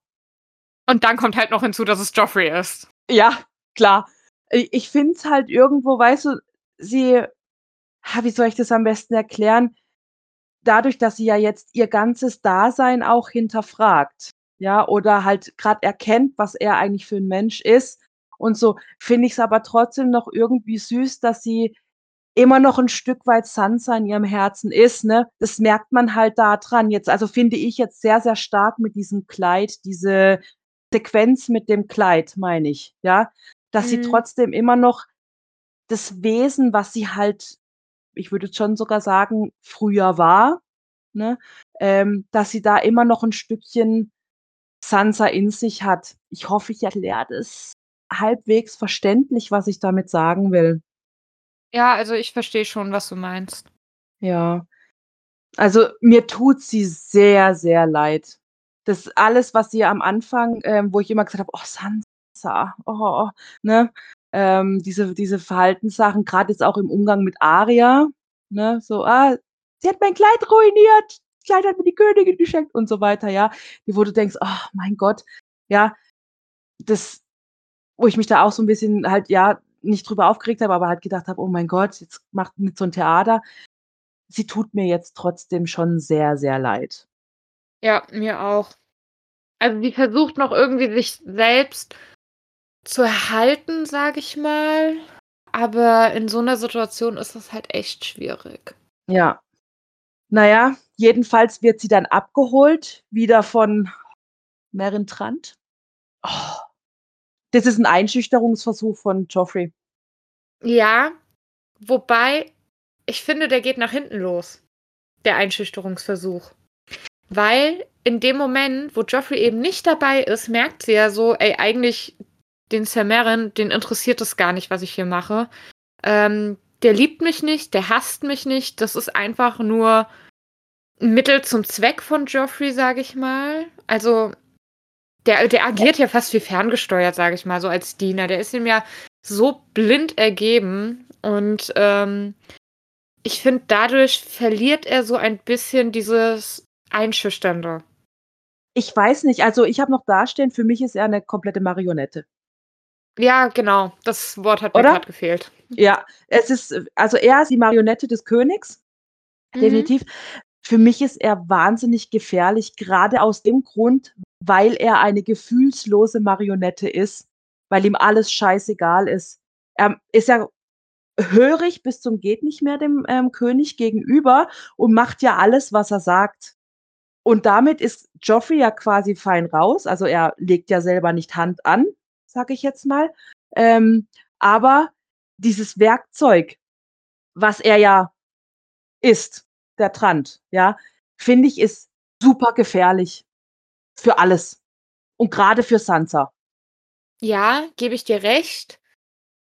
Und dann kommt halt noch hinzu, dass es Joffrey ist. Ja, klar. Ich finde es halt irgendwo, weißt du, wie soll ich das am besten erklären? Dadurch, dass sie ja jetzt ihr ganzes Dasein auch hinterfragt, ja, oder halt gerade erkennt, was er eigentlich für ein Mensch ist, und so, finde ich es aber trotzdem noch irgendwie süß, dass sie immer noch ein Stück weit Sansa in ihrem Herzen ist, ne? Das merkt man halt da dran jetzt. Also finde ich jetzt sehr, sehr stark mit diesem Kleid, diese Sequenz mit dem Kleid, meine ich, ja? Dass sie trotzdem immer noch das Wesen, was sie halt, ich würde schon sogar sagen, früher war, ne? Dass sie da immer noch ein Stückchen Sansa in sich hat. Ich hoffe, ich erkläre das halbwegs verständlich, was ich damit sagen will. Ja, also ich verstehe schon, was du meinst. Ja. Also mir tut sie sehr, sehr leid. Das alles, was sie am Anfang, wo ich immer gesagt habe, oh Sansa, oh, ne, diese Verhaltenssachen, gerade jetzt auch im Umgang mit Aria, ne, so, sie hat mein Kleid ruiniert, das Kleid hat mir die Königin geschenkt und so weiter, ja, wo du denkst, oh mein Gott, ja, das, wo ich mich da auch so ein bisschen halt, ja, nicht drüber aufgeregt habe, aber halt gedacht habe, oh mein Gott, jetzt macht mit so ein Theater. Sie tut mir jetzt trotzdem schon sehr, sehr leid. Ja, mir auch. Also sie versucht noch irgendwie sich selbst zu erhalten, sage ich mal. Aber in so einer Situation ist das halt echt schwierig. Ja. Naja, jedenfalls wird sie dann abgeholt, wieder von Meryn Trant. Oh. Das ist ein Einschüchterungsversuch von Joffrey. Ja, wobei, ich finde, der geht nach hinten los, der Einschüchterungsversuch. Weil in dem Moment, wo Joffrey eben nicht dabei ist, merkt sie ja so, ey, eigentlich den Ser Meryn, den interessiert es gar nicht, was ich hier mache. Der liebt mich nicht, der hasst mich nicht, das ist einfach nur ein Mittel zum Zweck von Joffrey, sage ich mal. Also... Der agiert ja fast wie ferngesteuert, sage ich mal, so als Diener. Der ist ihm ja so blind ergeben. Und ich finde, dadurch verliert er so ein bisschen dieses Einschüchternde. Ich weiß nicht. Also ich habe noch dastehen, für mich ist er eine komplette Marionette. Ja, genau. Das Wort hat mir gerade gefehlt. Ja, er ist die Marionette des Königs. Definitiv. Mhm. Für mich ist er wahnsinnig gefährlich, gerade aus dem Grund, weil er eine gefühlslose Marionette ist, weil ihm alles scheißegal ist. Er ist ja hörig bis zum geht nicht mehr dem König gegenüber und macht ja alles, was er sagt. Und damit ist Joffrey ja quasi fein raus, also er legt ja selber nicht Hand an, sage ich jetzt mal. Aber dieses Werkzeug, was er ja ist, der Trant, ja, finde ich, ist super gefährlich. Für alles. Und gerade für Sansa. Ja, gebe ich dir recht.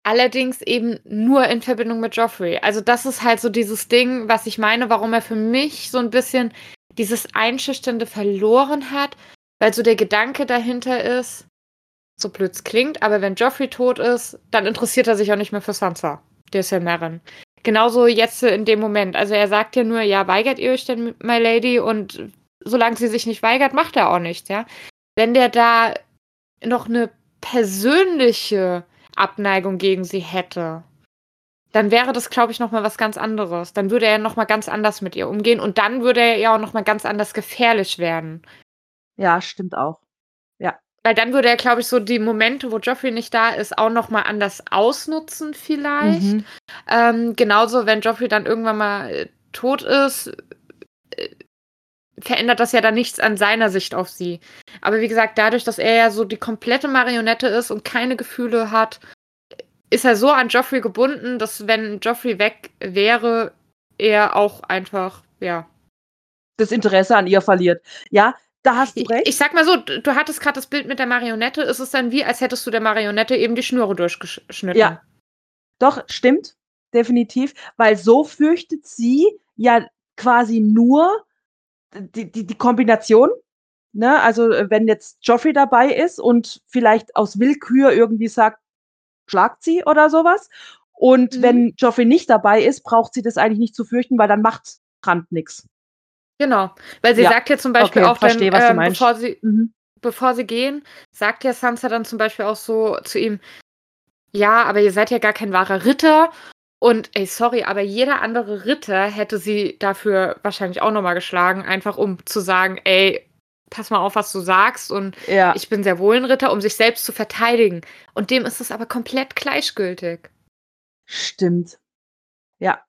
Allerdings eben nur in Verbindung mit Joffrey. Also das ist halt so dieses Ding, was ich meine, warum er für mich so ein bisschen dieses Einschüchternde verloren hat, weil so der Gedanke dahinter ist, so blöd es klingt, aber wenn Joffrey tot ist, dann interessiert er sich auch nicht mehr für Sansa, der Ser Meryn. Genauso jetzt in dem Moment. Also er sagt ja nur, ja, weigert ihr euch denn, my lady? Und solange sie sich nicht weigert, macht er auch nichts, ja? Wenn der da noch eine persönliche Abneigung gegen sie hätte, dann wäre das, glaube ich, nochmal was ganz anderes. Dann würde er nochmal ganz anders mit ihr umgehen und dann würde er ja auch nochmal ganz anders gefährlich werden. Ja, stimmt auch. Ja. Weil dann würde er, glaube ich, so die Momente, wo Joffrey nicht da ist, auch nochmal anders ausnutzen vielleicht. Mhm. Genauso, wenn Joffrey dann irgendwann mal tot ist, verändert das ja dann nichts an seiner Sicht auf sie. Aber wie gesagt, dadurch, dass er ja so die komplette Marionette ist und keine Gefühle hat, ist er so an Joffrey gebunden, dass wenn Joffrey weg wäre, er auch einfach, ja, das Interesse an ihr verliert. Ja, da hast du recht. Ich sag mal so, du hattest gerade das Bild mit der Marionette, ist es dann wie, als hättest du der Marionette eben die Schnüre durchgeschnitten. Ja, doch, stimmt, definitiv, weil so fürchtet sie ja quasi nur die Kombination, ne? Also wenn jetzt Joffrey dabei ist und vielleicht aus Willkür irgendwie sagt, schlagt sie oder sowas. Und wenn Joffrey nicht dabei ist, braucht sie das eigentlich nicht zu fürchten, weil dann macht Trant nichts. Genau, weil sie sagt ja zum Beispiel auch, dann, bevor sie gehen, sagt ja Sansa dann zum Beispiel auch so zu ihm, ja, aber ihr seid ja gar kein wahrer Ritter. Und ey, sorry, aber jeder andere Ritter hätte sie dafür wahrscheinlich auch nochmal geschlagen, einfach um zu sagen, ey, pass mal auf, was du sagst und ich bin sehr wohl ein Ritter, um sich selbst zu verteidigen. Und dem ist es aber komplett gleichgültig. Stimmt. Ja.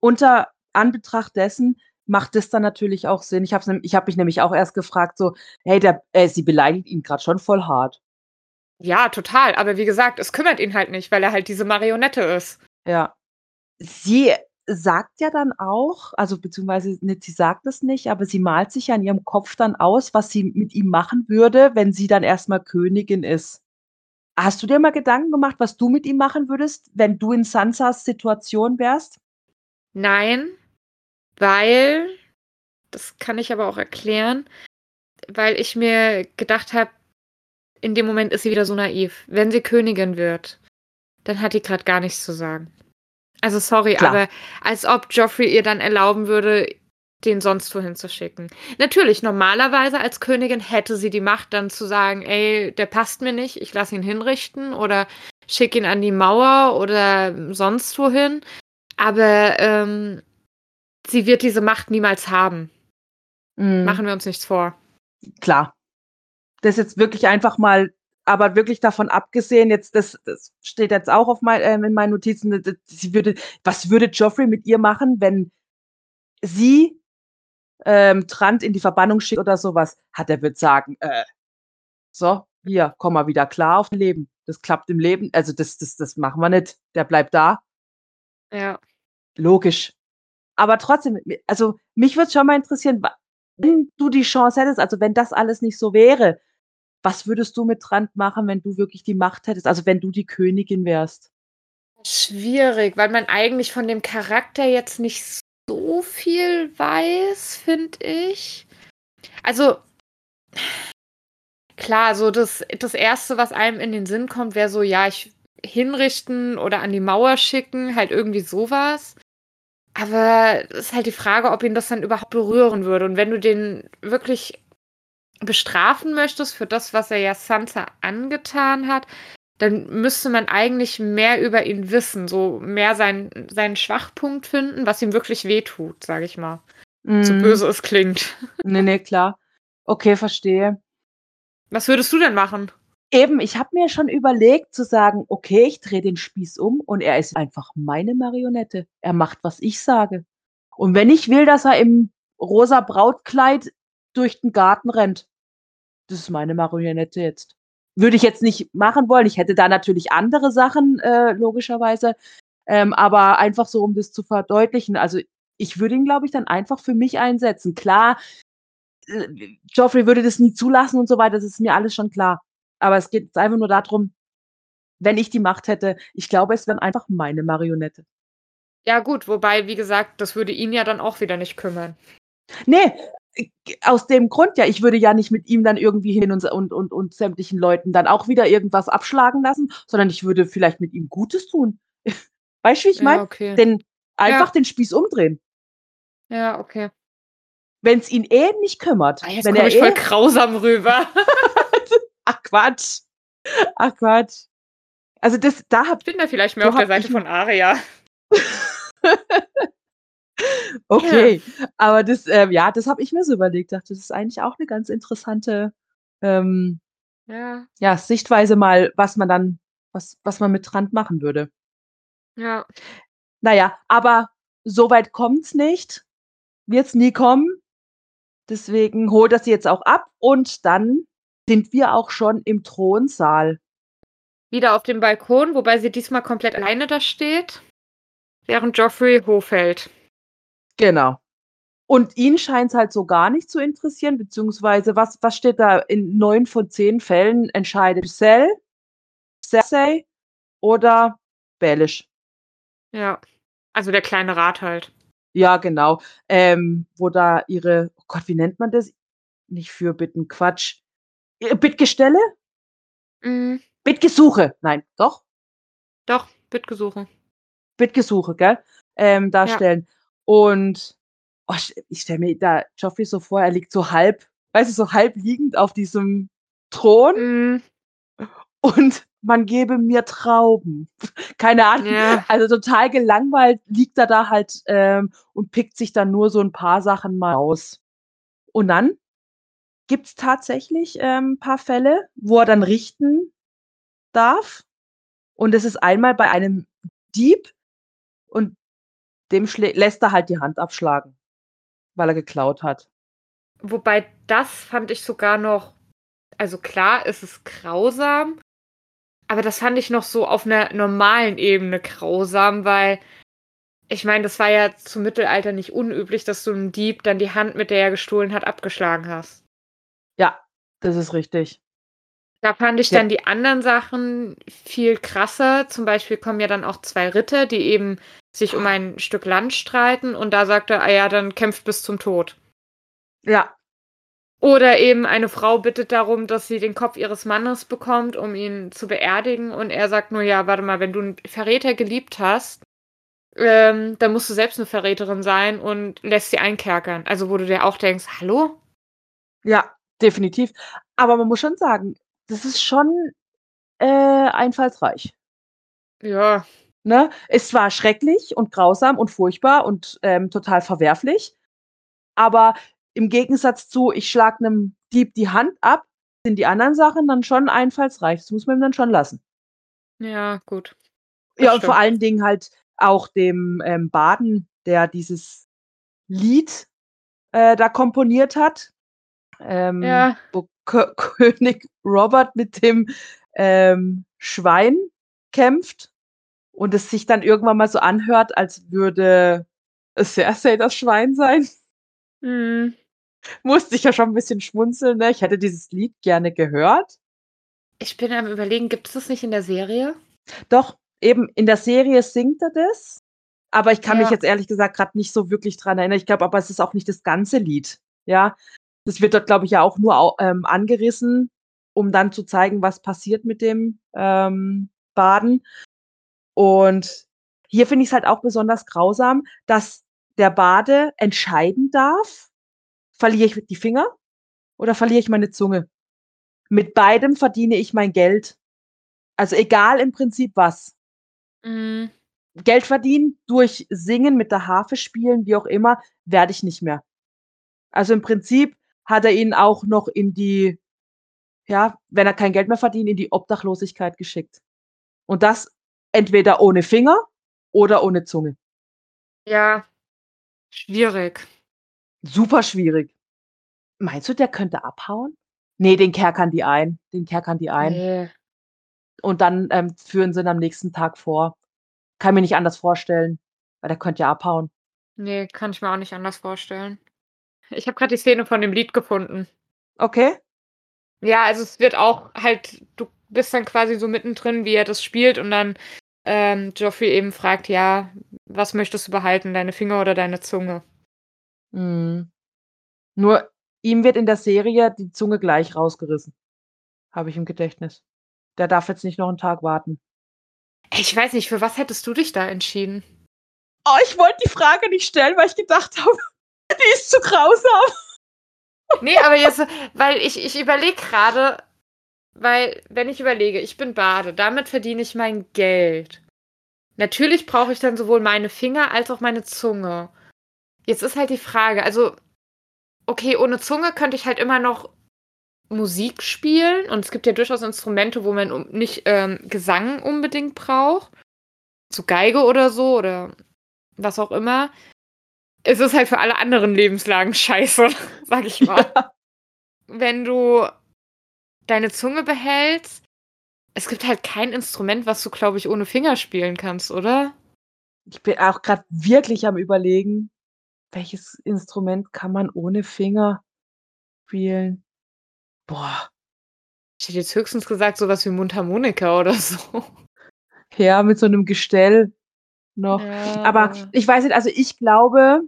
Unter Anbetracht dessen macht das dann natürlich auch Sinn. Ich hab mich nämlich auch erst gefragt, so, hey, sie beleidigt ihn gerade schon voll hart. Ja, total. Aber wie gesagt, es kümmert ihn halt nicht, weil er halt diese Marionette ist. Ja. Sie sagt ja dann auch, also beziehungsweise nicht, sie sagt es nicht, aber sie malt sich ja in ihrem Kopf dann aus, was sie mit ihm machen würde, wenn sie dann erstmal Königin ist. Hast du dir mal Gedanken gemacht, was du mit ihm machen würdest, wenn du in Sansas Situation wärst? Nein, weil, das kann ich aber auch erklären, weil ich mir gedacht habe, in dem Moment ist sie wieder so naiv. Wenn sie Königin wird, dann hat die gerade gar nichts zu sagen. Also sorry, klar. Aber als ob Joffrey ihr dann erlauben würde, den sonst wohin zu schicken. Natürlich, normalerweise als Königin hätte sie die Macht, dann zu sagen, ey, der passt mir nicht, ich lasse ihn hinrichten oder schicke ihn an die Mauer oder sonst wohin. Aber sie wird diese Macht niemals haben. Mhm. Machen wir uns nichts vor. Klar. Das jetzt wirklich einfach mal, aber wirklich davon abgesehen, jetzt das steht jetzt auch auf in meinen Notizen, was würde Joffrey mit ihr machen, wenn sie Trant in die Verbannung schickt oder sowas? Er wird sagen, so, hier, komm mal wieder klar auf Leben. Das klappt im Leben, also das machen wir nicht. Der bleibt da. Ja. Logisch. Aber trotzdem, also mich würde schon mal interessieren, wenn du die Chance hättest, also wenn das alles nicht so wäre, was würdest du mit Trant machen, wenn du wirklich die Macht hättest? Also wenn du die Königin wärst? Schwierig, weil man eigentlich von dem Charakter jetzt nicht so viel weiß, finde ich. Also klar, so das Erste, was einem in den Sinn kommt, wäre so, ja, ich hinrichten oder an die Mauer schicken, halt irgendwie sowas. Aber es ist halt die Frage, ob ihn das dann überhaupt berühren würde. Und wenn du den wirklich bestrafen möchtest für das, was er ja Sansa angetan hat, dann müsste man eigentlich mehr über ihn wissen, so mehr seinen Schwachpunkt finden, was ihm wirklich wehtut, sage ich mal. Mm. So böse es klingt. Nee, klar. Okay, verstehe. Was würdest du denn machen? Eben, ich habe mir schon überlegt zu sagen, okay, ich drehe den Spieß um und er ist einfach meine Marionette. Er macht, was ich sage. Und wenn ich will, dass er im rosa Brautkleid durch den Garten rennt. Das ist meine Marionette jetzt. Würde ich jetzt nicht machen wollen. Ich hätte da natürlich andere Sachen, logischerweise. Aber einfach so, um das zu verdeutlichen. Also ich würde ihn, glaube ich, dann einfach für mich einsetzen. Klar, Joffrey würde das nie zulassen und so weiter. Das ist mir alles schon klar. Aber es geht jetzt einfach nur darum, wenn ich die Macht hätte, ich glaube, es wären einfach meine Marionette. Ja gut, wobei, wie gesagt, das würde ihn ja dann auch wieder nicht kümmern. Nee, aus dem Grund ja, ich würde ja nicht mit ihm dann irgendwie hin und sämtlichen Leuten dann auch wieder irgendwas abschlagen lassen, sondern ich würde vielleicht mit ihm Gutes tun. Weißt du, wie ich meine? Ja, okay. Denn einfach den Spieß umdrehen. Ja, okay. Wenn es ihn nicht kümmert. Ah, jetzt komme ich voll grausam rüber. Ach Quatsch. Also ich bin da vielleicht mehr auf der Seite von Aria. Okay, ja. Aber das habe ich mir so überlegt. Dachte, das ist eigentlich auch eine ganz interessante Sichtweise mal, was man mit Trant machen würde. Ja. Naja, aber so weit kommt's nicht. Wird's nie kommen. Deswegen holt das jetzt auch ab und dann sind wir auch schon im Thronsaal. Wieder auf dem Balkon, wobei sie diesmal komplett alleine da steht, während Joffrey hochfällt. Genau. Und ihn scheint es halt so gar nicht zu interessieren, beziehungsweise was steht da? In 9 von 10 Fällen entscheidet Cersei oder Baelish. Ja, also der kleine Rat halt. Ja, genau. Wo da ihre, oh Gott, wie nennt man das? Nicht Fürbitten, Quatsch. Bittgestelle? Mhm. Bittgesuche. Nein, doch? Doch, Bittgesuche. Bittgesuche, gell? Darstellen. Ja. Und ich stelle mir da Joffrey so vor, er liegt so halb liegend auf diesem Thron und man gebe mir Trauben. Keine Ahnung. Ja. Also total gelangweilt liegt er da halt und pickt sich dann nur so ein paar Sachen mal aus. Und dann gibt es tatsächlich ein paar Fälle, wo er dann richten darf. Und es ist einmal bei einem Dieb und dem lässt er halt die Hand abschlagen, weil er geklaut hat. Wobei, das fand ich sogar noch, also klar, es ist grausam, aber das fand ich noch so auf einer normalen Ebene grausam, weil ich meine, das war ja zum Mittelalter nicht unüblich, dass du einem Dieb dann die Hand, mit der er gestohlen hat, abgeschlagen hast. Ja, das ist richtig. Da fand ich dann die anderen Sachen viel krasser. Zum Beispiel kommen ja dann auch 2 Ritter, die eben sich um ein Stück Land streiten und da sagt er, dann kämpft bis zum Tod. Ja. Oder eben eine Frau bittet darum, dass sie den Kopf ihres Mannes bekommt, um ihn zu beerdigen und er sagt nur, ja, warte mal, wenn du einen Verräter geliebt hast, dann musst du selbst eine Verräterin sein und lässt sie einkerkern. Also wo du dir auch denkst, hallo? Ja, definitiv. Aber man muss schon sagen, das ist schon einfallsreich. Ja. Ne? Es war schrecklich und grausam und furchtbar und total verwerflich. Aber im Gegensatz zu, ich schlage einem Dieb die Hand ab, sind die anderen Sachen dann schon einfallsreich. Das muss man ihm dann schon lassen. Ja, gut. Das stimmt. Und vor allen Dingen halt auch dem Baden, der dieses Lied da komponiert hat. Wo König Robert mit dem Schwein kämpft und es sich dann irgendwann mal so anhört, als würde Cersei das Schwein sein. Mhm. Musste ich ja schon ein bisschen schmunzeln, ne? Ich hätte dieses Lied gerne gehört. Ich bin am Überlegen, gibt es das nicht in der Serie? Doch, eben in der Serie singt er das, aber ich kann mich jetzt ehrlich gesagt gerade nicht so wirklich dran erinnern. Ich glaube, aber es ist auch nicht das ganze Lied, ja. Das wird dort, glaube ich, ja auch nur angerissen, um dann zu zeigen, was passiert mit dem Baden. Und hier finde ich es halt auch besonders grausam, dass der Bade entscheiden darf, verliere ich die Finger oder verliere ich meine Zunge? Mit beidem verdiene ich mein Geld. Also egal im Prinzip was. Mhm. Geld verdienen durch Singen, mit der Harfe spielen, wie auch immer, werde ich nicht mehr. Also im Prinzip hat er ihn auch noch in die, wenn er kein Geld mehr verdient, in die Obdachlosigkeit geschickt. Und das entweder ohne Finger oder ohne Zunge. Ja, schwierig. Super schwierig. Meinst du, der könnte abhauen? Nee, den kerkern die ein. Nee. Und dann führen sie ihn am nächsten Tag vor. Kann mir nicht anders vorstellen, weil der könnte ja abhauen. Nee, kann ich mir auch nicht anders vorstellen. Ich habe gerade die Szene von dem Lied gefunden. Okay. Ja, also es wird auch halt, du bist dann quasi so mittendrin, wie er das spielt und dann Joffrey eben fragt, ja, was möchtest du behalten, deine Finger oder deine Zunge? Mhm. Nur ihm wird in der Serie die Zunge gleich rausgerissen, habe ich im Gedächtnis. Der darf jetzt nicht noch einen Tag warten. Ich weiß nicht, für was hättest du dich da entschieden? Oh, ich wollte die Frage nicht stellen, weil ich gedacht habe, die ist zu grausam. Nee, aber jetzt, weil ich überlege gerade, weil, wenn ich überlege, ich bin Bade, damit verdiene ich mein Geld. Natürlich brauche ich dann sowohl meine Finger als auch meine Zunge. Jetzt ist halt die Frage, also, okay, ohne Zunge könnte ich halt immer noch Musik spielen und es gibt ja durchaus Instrumente, wo man nicht Gesang unbedingt braucht. So Geige oder so oder was auch immer. Es ist halt für alle anderen Lebenslagen scheiße, sag ich mal. Ja. Wenn du deine Zunge behältst, es gibt halt kein Instrument, was du, glaube ich, ohne Finger spielen kannst, oder? Ich bin auch gerade wirklich am Überlegen, welches Instrument kann man ohne Finger spielen? Boah. Ich hätte jetzt höchstens gesagt, sowas wie Mundharmonika oder so. Ja, mit so einem Gestell noch. Ja. Aber ich weiß nicht, also ich glaube,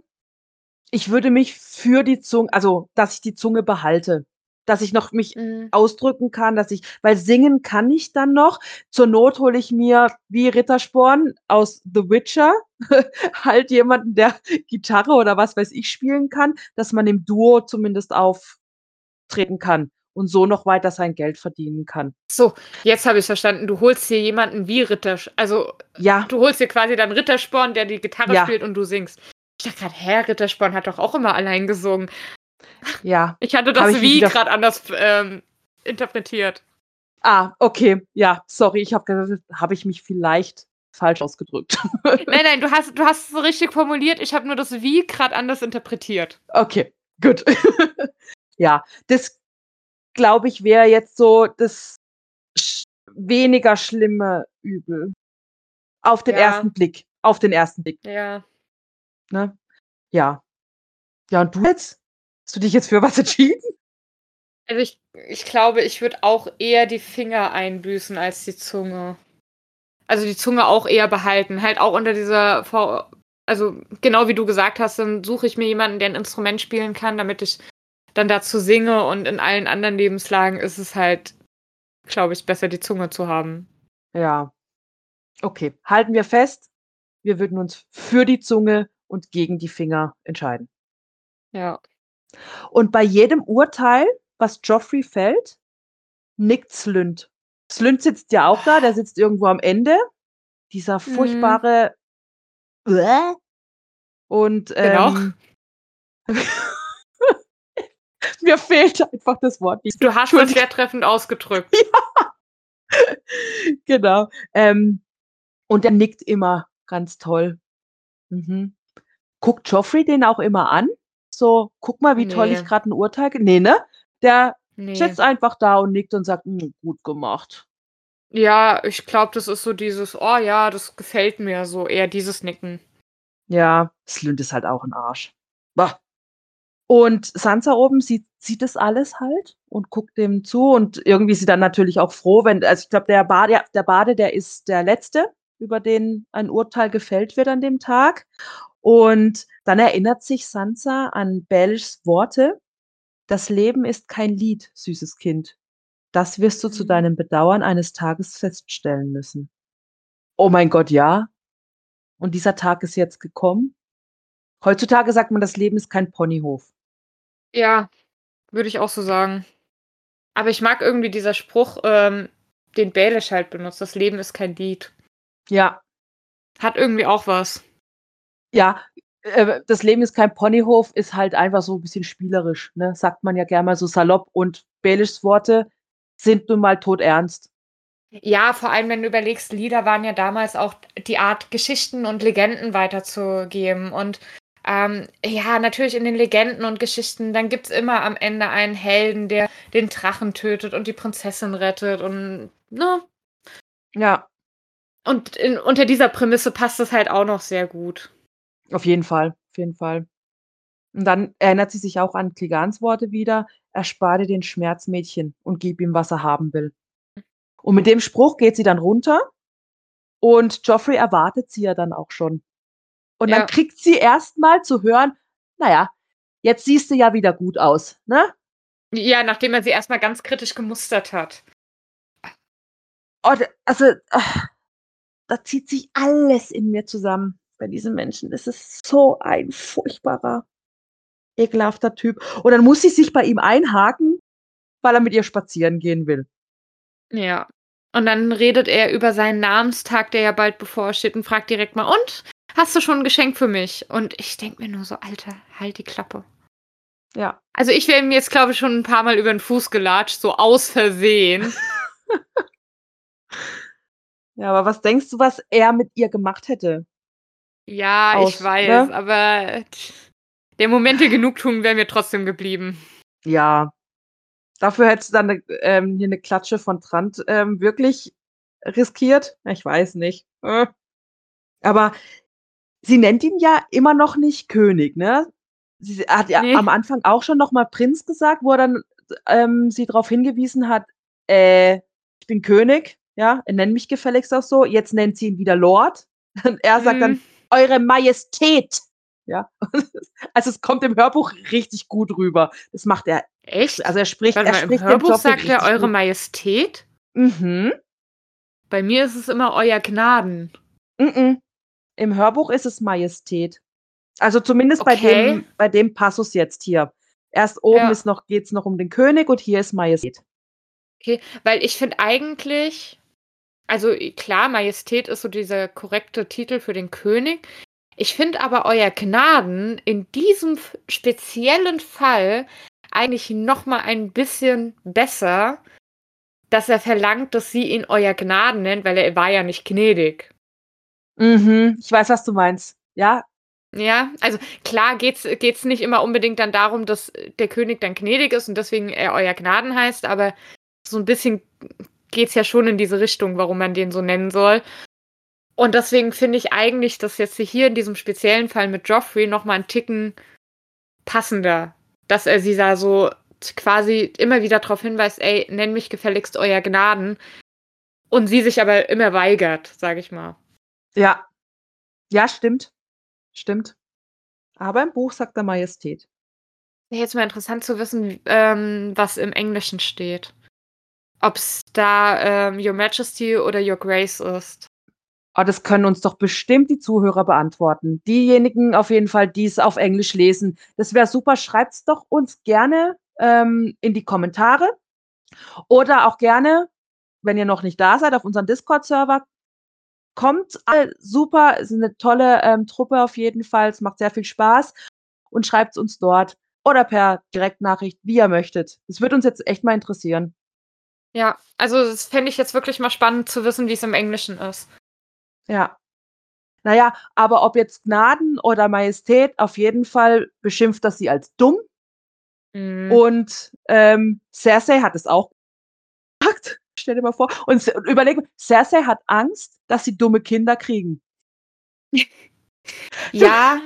ich würde mich für die Zunge, also, dass ich die Zunge behalte. Dass ich noch mich ausdrücken kann, dass ich, weil singen kann ich dann noch. Zur Not hole ich mir, wie Rittersporn aus The Witcher, halt jemanden, der Gitarre oder was weiß ich spielen kann, dass man im Duo zumindest auftreten kann und so noch weiter sein Geld verdienen kann. So, jetzt habe ich verstanden. Du holst hier jemanden wie Rittersporn, also ja. Du holst dir quasi dann Rittersporn, der die Gitarre spielt und du singst. Ich dachte gerade, Herr Rittersporn hat doch auch immer allein gesungen. Ja. Ich hatte das wie gerade anders interpretiert. Ah, okay. Ja, sorry, ich habe gedacht, habe ich mich vielleicht falsch ausgedrückt. Nein, du hast es so richtig formuliert. Ich habe nur das wie gerade anders interpretiert. Okay, gut. Ja, das glaube ich wäre jetzt so das weniger schlimme Übel. Auf den ersten Blick. Auf den ersten Blick. Ja. Ne? Ja. Ja, und du jetzt? Hast du dich jetzt für was entschieden? Also ich glaube, ich würde auch eher die Finger einbüßen als die Zunge. Also die Zunge auch eher behalten. Halt auch unter dieser, also genau wie du gesagt hast, dann suche ich mir jemanden, der ein Instrument spielen kann, damit ich dann dazu singe und in allen anderen Lebenslagen ist es halt, glaube ich, besser die Zunge zu haben. Ja. Okay, halten wir fest, wir würden uns für die Zunge und gegen die Finger entscheiden. Ja. Und bei jedem Urteil, was Joffrey fällt, nickt Slynt. Slynt sitzt ja auch da, der sitzt irgendwo am Ende. Dieser furchtbare und genau. Mir fehlt einfach das Wort. Du hast es sehr treffend ausgedrückt. Ja. Genau. Und er nickt immer ganz toll. Mhm. Guckt Joffrey den auch immer an? So, guck mal, wie toll ich gerade ein Urteil... Nee, ne? Der sitzt einfach da und nickt und sagt, gut gemacht. Ja, ich glaube, das ist so dieses, oh ja, das gefällt mir so, eher dieses Nicken. Ja, Slynt ist halt auch ein Arsch. Bah. Und Sansa oben sieht das alles halt und guckt dem zu und irgendwie ist sie dann natürlich auch froh, wenn, also ich glaube, der Bade, der ist der Letzte, über den ein Urteil gefällt wird an dem Tag. Und dann erinnert sich Sansa an Baelishs Worte, das Leben ist kein Lied, süßes Kind. Das wirst du zu deinem Bedauern eines Tages feststellen müssen. Oh mein Gott, ja. Und dieser Tag ist jetzt gekommen. Heutzutage sagt man, das Leben ist kein Ponyhof. Ja, würde ich auch so sagen. Aber ich mag irgendwie dieser Spruch, den Baelish halt benutzt, das Leben ist kein Lied. Ja. Hat irgendwie auch was. Ja, das Leben ist kein Ponyhof, ist halt einfach so ein bisschen spielerisch, ne? Sagt man ja gerne mal so salopp und Baelishs Worte sind nun mal todernst. Ja, vor allem, wenn du überlegst, Lieder waren ja damals auch die Art, Geschichten und Legenden weiterzugeben und ja, natürlich in den Legenden und Geschichten, dann gibt's immer am Ende einen Helden, der den Drachen tötet und die Prinzessin rettet und, ne? Ja. Und unter dieser Prämisse passt es halt auch noch sehr gut. Auf jeden Fall, auf jeden Fall. Und dann erinnert sie sich auch an Clegans Worte wieder, erspare dir den Schmerz, Mädchen, und gib ihm, was er haben will. Und mit dem Spruch geht sie dann runter und Joffrey erwartet sie ja dann auch schon. Und dann kriegt sie erstmal zu hören, naja, jetzt siehst du ja wieder gut aus, ne? Ja, nachdem er sie erstmal ganz kritisch gemustert hat. Und also, da zieht sich alles in mir zusammen. Bei diesem Menschen ist es so ein furchtbarer, ekelhafter Typ. Und dann muss sie sich bei ihm einhaken, weil er mit ihr spazieren gehen will. Ja. Und dann redet er über seinen Namenstag, der ja bald bevorsteht, und fragt direkt mal, und? Hast du schon ein Geschenk für mich? Und ich denke mir nur so, Alter, halt die Klappe. Ja. Also ich wäre ihm jetzt, glaube ich, schon ein paar Mal über den Fuß gelatscht, so aus Versehen. Ja, aber was denkst du, was er mit ihr gemacht hätte? Ja, ich weiß, ne? Aber der Moment der Genugtuung wäre mir trotzdem geblieben. Ja. Dafür hättest du dann hier eine Klatsche von Trant wirklich riskiert? Ich weiß nicht. Aber sie nennt ihn ja immer noch nicht König, ne? Sie hat ja am Anfang auch schon nochmal Prinz gesagt, wo er dann sie darauf hingewiesen hat, ich bin König, ja, nenn mich gefälligst auch so. Jetzt nennt sie ihn wieder Lord. Und er sagt dann, Eure Majestät. Ja. Also es kommt im Hörbuch richtig gut rüber. Das macht er. Echt? Also er spricht im Hörbuch sagt er Eure Majestät? Mhm. Bei mir ist es immer Euer Gnaden. Mhm. Im Hörbuch ist es Majestät. Also zumindest bei dem Passus jetzt hier. Erst oben geht's noch um den König und hier ist Majestät. Okay, weil ich finde eigentlich, also klar, Majestät ist so dieser korrekte Titel für den König. Ich finde aber Euer Gnaden in diesem speziellen Fall eigentlich noch mal ein bisschen besser, dass er verlangt, dass sie ihn Euer Gnaden nennt, weil er war ja nicht gnädig. Mhm, ich weiß, was du meinst. Ja. Ja, also klar geht's nicht immer unbedingt dann darum, dass der König dann gnädig ist und deswegen er Euer Gnaden heißt, aber so ein bisschen geht's ja schon in diese Richtung, warum man den so nennen soll. Und deswegen finde ich eigentlich, dass jetzt hier in diesem speziellen Fall mit Joffrey nochmal einen Ticken passender, dass er sie da so quasi immer wieder darauf hinweist, ey, nenn mich gefälligst Euer Gnaden, und sie sich aber immer weigert, sage ich mal. Ja. Ja, stimmt. Stimmt. Aber im Buch sagt er Majestät. Wäre jetzt mal interessant zu wissen, was im Englischen steht. Ob es da Your Majesty oder Your Grace ist. Oh, das können uns doch bestimmt die Zuhörer beantworten. Diejenigen auf jeden Fall, die es auf Englisch lesen. Das wäre super. Schreibt es doch uns gerne in die Kommentare. Oder auch gerne, wenn ihr noch nicht da seid, auf unseren Discord-Server. Kommt alle super. Es ist eine tolle Truppe auf jeden Fall. Es macht sehr viel Spaß. Und schreibt es uns dort. Oder per Direktnachricht, wie ihr möchtet. Das würde uns jetzt echt mal interessieren. Ja, also das fände ich jetzt wirklich mal spannend zu wissen, wie es im Englischen ist. Ja. Naja, aber ob jetzt Gnaden oder Majestät, auf jeden Fall beschimpft das sie als dumm. Mhm. Und Cersei hat es auch gesagt. Stell dir mal vor. Und überleg, Cersei hat Angst, dass sie dumme Kinder kriegen. Ja,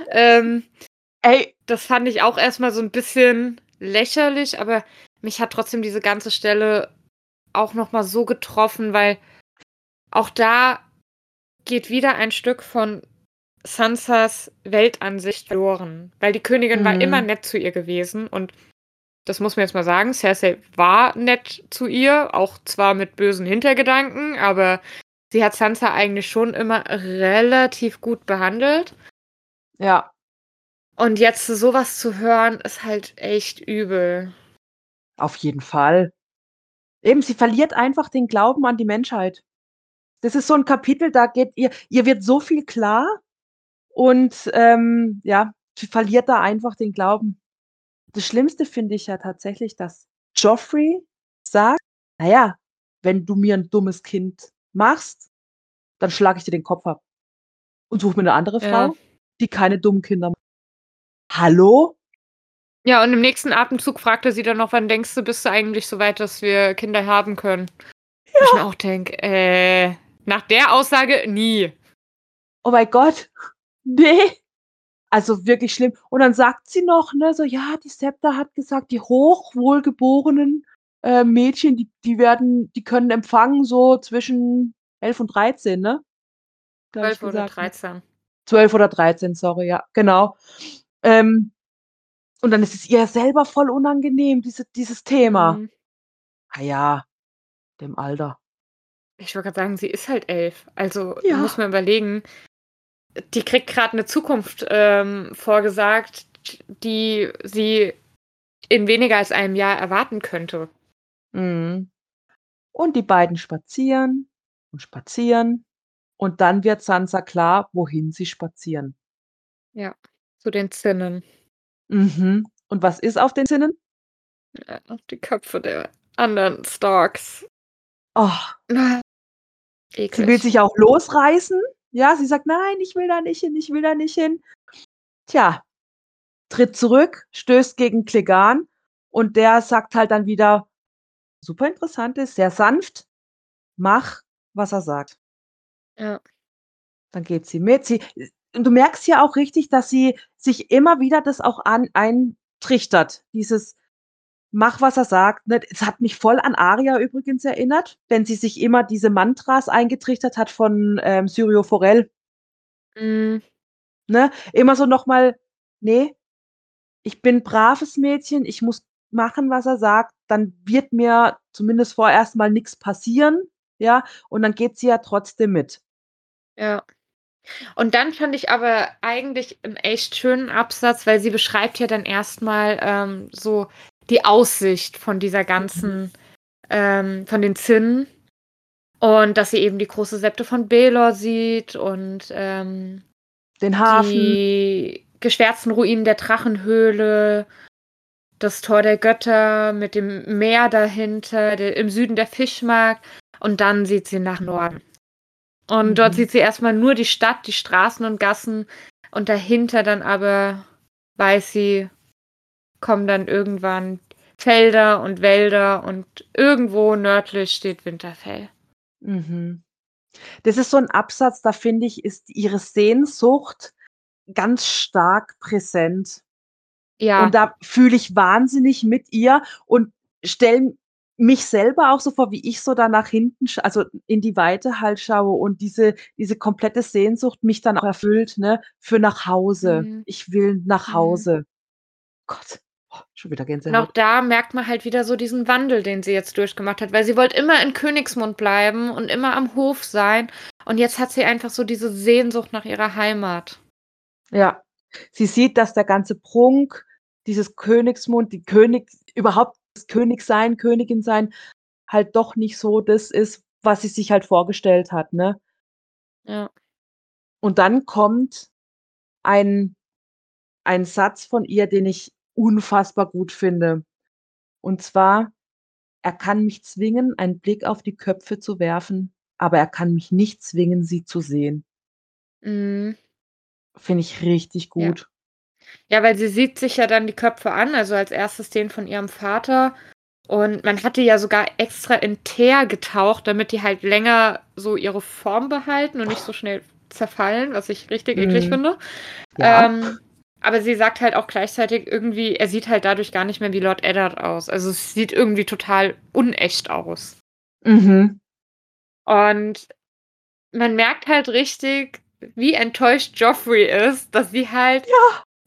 ey, das fand ich auch erstmal so ein bisschen lächerlich, aber mich hat trotzdem diese ganze Stelle auch nochmal so getroffen, weil auch da geht wieder ein Stück von Sansas Weltansicht verloren. Weil die Königin war immer nett zu ihr gewesen und das muss man jetzt mal sagen, Cersei war nett zu ihr, auch zwar mit bösen Hintergedanken, aber sie hat Sansa eigentlich schon immer relativ gut behandelt. Ja. Und jetzt sowas zu hören, ist halt echt übel. Auf jeden Fall. Eben, sie verliert einfach den Glauben an die Menschheit. Das ist so ein Kapitel, da geht ihr wird so viel klar und sie verliert da einfach den Glauben. Das Schlimmste finde ich ja tatsächlich, dass Joffrey sagt, naja, wenn du mir ein dummes Kind machst, dann schlage ich dir den Kopf ab und suche mir eine andere Frau, die keine dummen Kinder macht. Hallo? Ja, und im nächsten Atemzug fragt er sie dann noch, wann denkst du, bist du eigentlich so weit, dass wir Kinder haben können? Ja. Ich mir auch denke, nach der Aussage nie. Oh mein Gott, nee. Also wirklich schlimm. Und dann sagt sie noch, ne, so, ja, die Septa hat gesagt, die hochwohlgeborenen Mädchen, die können empfangen so zwischen 11 und 13, ne? 12 oder 13. 12 oder 13, sorry, ja, genau. Und dann ist es ihr selber voll unangenehm, dieses Thema. Mhm. Ah ja, dem Alter. Ich würde gerade sagen, sie ist halt 11. Also ja. Muss man überlegen, die kriegt gerade eine Zukunft vorgesagt, die sie in weniger als einem Jahr erwarten könnte. Mhm. Und die beiden spazieren und spazieren. Und dann wird Sansa klar, wohin sie spazieren. Ja, zu den Zinnen. Mhm. Und was ist auf den Zinnen? Ja, auf die Köpfe der anderen Starks. Oh. Eklig. Sie will sich auch losreißen. Ja, sie sagt, nein, ich will da nicht hin, ich will da nicht hin. Tja, tritt zurück, stößt gegen Clegane und der sagt halt dann wieder, super interessant ist, sehr sanft, mach, was er sagt. Ja. Dann geht sie mit. Du merkst ja auch richtig, dass sie sich immer wieder das auch eintrichtert, dieses mach, was er sagt. Es hat mich voll an Aria übrigens erinnert, wenn sie sich immer diese Mantras eingetrichtert hat von Syrio Forel. Mhm. Ne? Immer so nochmal, nee, ich bin ein braves Mädchen, ich muss machen, was er sagt, dann wird mir zumindest vorerst mal nichts passieren, ja, und dann geht sie ja trotzdem mit. Ja. Und dann fand ich aber eigentlich einen echt schönen Absatz, weil sie beschreibt ja dann erstmal so die Aussicht von dieser ganzen, von den Zinnen und dass sie eben die große Septe von Baelor sieht und den Hafen, die geschwärzten Ruinen der Drachenhöhle, das Tor der Götter mit dem Meer dahinter, im Süden der Fischmarkt und dann sieht sie nach Norden. Und dort sieht sie erstmal nur die Stadt, die Straßen und Gassen und dahinter dann aber weiß sie, kommen dann irgendwann Felder und Wälder und irgendwo nördlich steht Winterfell. Mhm. Das ist so ein Absatz, da finde ich, ist ihre Sehnsucht ganz stark präsent. Ja. Und da fühle ich wahnsinnig mit ihr und stelle mich selber auch so vor, wie ich so da nach hinten, also in die Weite halt schaue und diese komplette Sehnsucht mich dann auch erfüllt, ne, für nach Hause. Mhm. Ich will nach Hause. Mhm. Gott. Schon wieder Gänsehaut. Und auch da merkt man halt wieder so diesen Wandel, den sie jetzt durchgemacht hat, weil sie wollte immer in Königsmund bleiben und immer am Hof sein und jetzt hat sie einfach so diese Sehnsucht nach ihrer Heimat. Ja, sie sieht, dass der ganze Prunk, dieses Königsmund, überhaupt das Königsein, Königin sein, halt doch nicht so das ist, was sie sich halt vorgestellt hat, ne? Ja. Und dann kommt ein Satz von ihr, den ich unfassbar gut finde. Und zwar, er kann mich zwingen, einen Blick auf die Köpfe zu werfen, aber er kann mich nicht zwingen, sie zu sehen. Mhm. Finde ich richtig gut. Ja. Ja, weil sie sieht sich ja dann die Köpfe an, also als erstes den von ihrem Vater. Und man hatte ja sogar extra in Teer getaucht, damit die halt länger so ihre Form behalten und nicht so schnell zerfallen, was ich richtig eklig finde. Ja. Aber sie sagt halt auch gleichzeitig irgendwie, er sieht halt dadurch gar nicht mehr wie Lord Eddard aus. Also es sieht irgendwie total unecht aus. Mhm. Und man merkt halt richtig, wie enttäuscht Joffrey ist, dass sie halt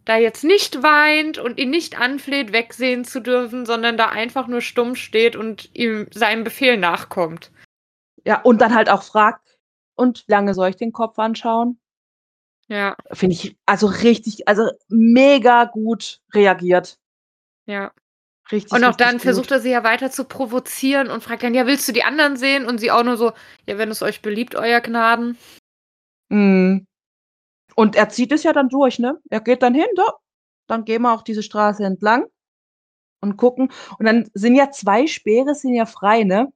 da jetzt nicht weint und ihn nicht anfleht, wegsehen zu dürfen, sondern da einfach nur stumm steht und ihm seinem Befehl nachkommt. Ja, und dann halt auch fragt, und wie lange soll ich den Kopf anschauen? Ja. Finde ich also richtig, also mega gut reagiert. Ja. Richtig. Und auch richtig dann versucht er sie ja weiter zu provozieren und fragt dann, ja, willst du die anderen sehen? Und sie auch nur so, ja, wenn es euch beliebt, euer Gnaden. Mhm. Und er zieht es ja dann durch, ne? Er geht dann hin, so. Dann gehen wir auch diese Straße entlang und gucken. Und dann sind ja zwei Speere, sind ja frei, ne?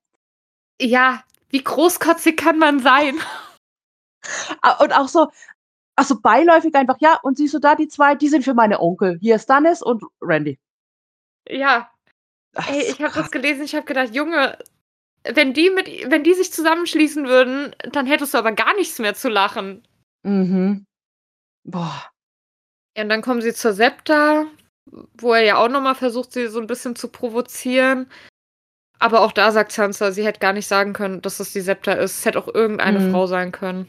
Ja, wie großkotzig kann man sein? Und auch so, also beiläufig einfach, ja, und siehst du da die zwei, die sind für meine Onkel. Hier ist Stannis und Randy. Ja. Ach, ey, ich habe das gelesen, ich habe gedacht, Junge, wenn die sich zusammenschließen würden, dann hättest du aber gar nichts mehr zu lachen. Mhm. Boah. Ja, und dann kommen sie zur Septa, wo er ja auch nochmal versucht, sie so ein bisschen zu provozieren. Aber auch da sagt Sansa, sie hätte gar nicht sagen können, dass es die Septa ist. Es hätte auch irgendeine Frau sein können.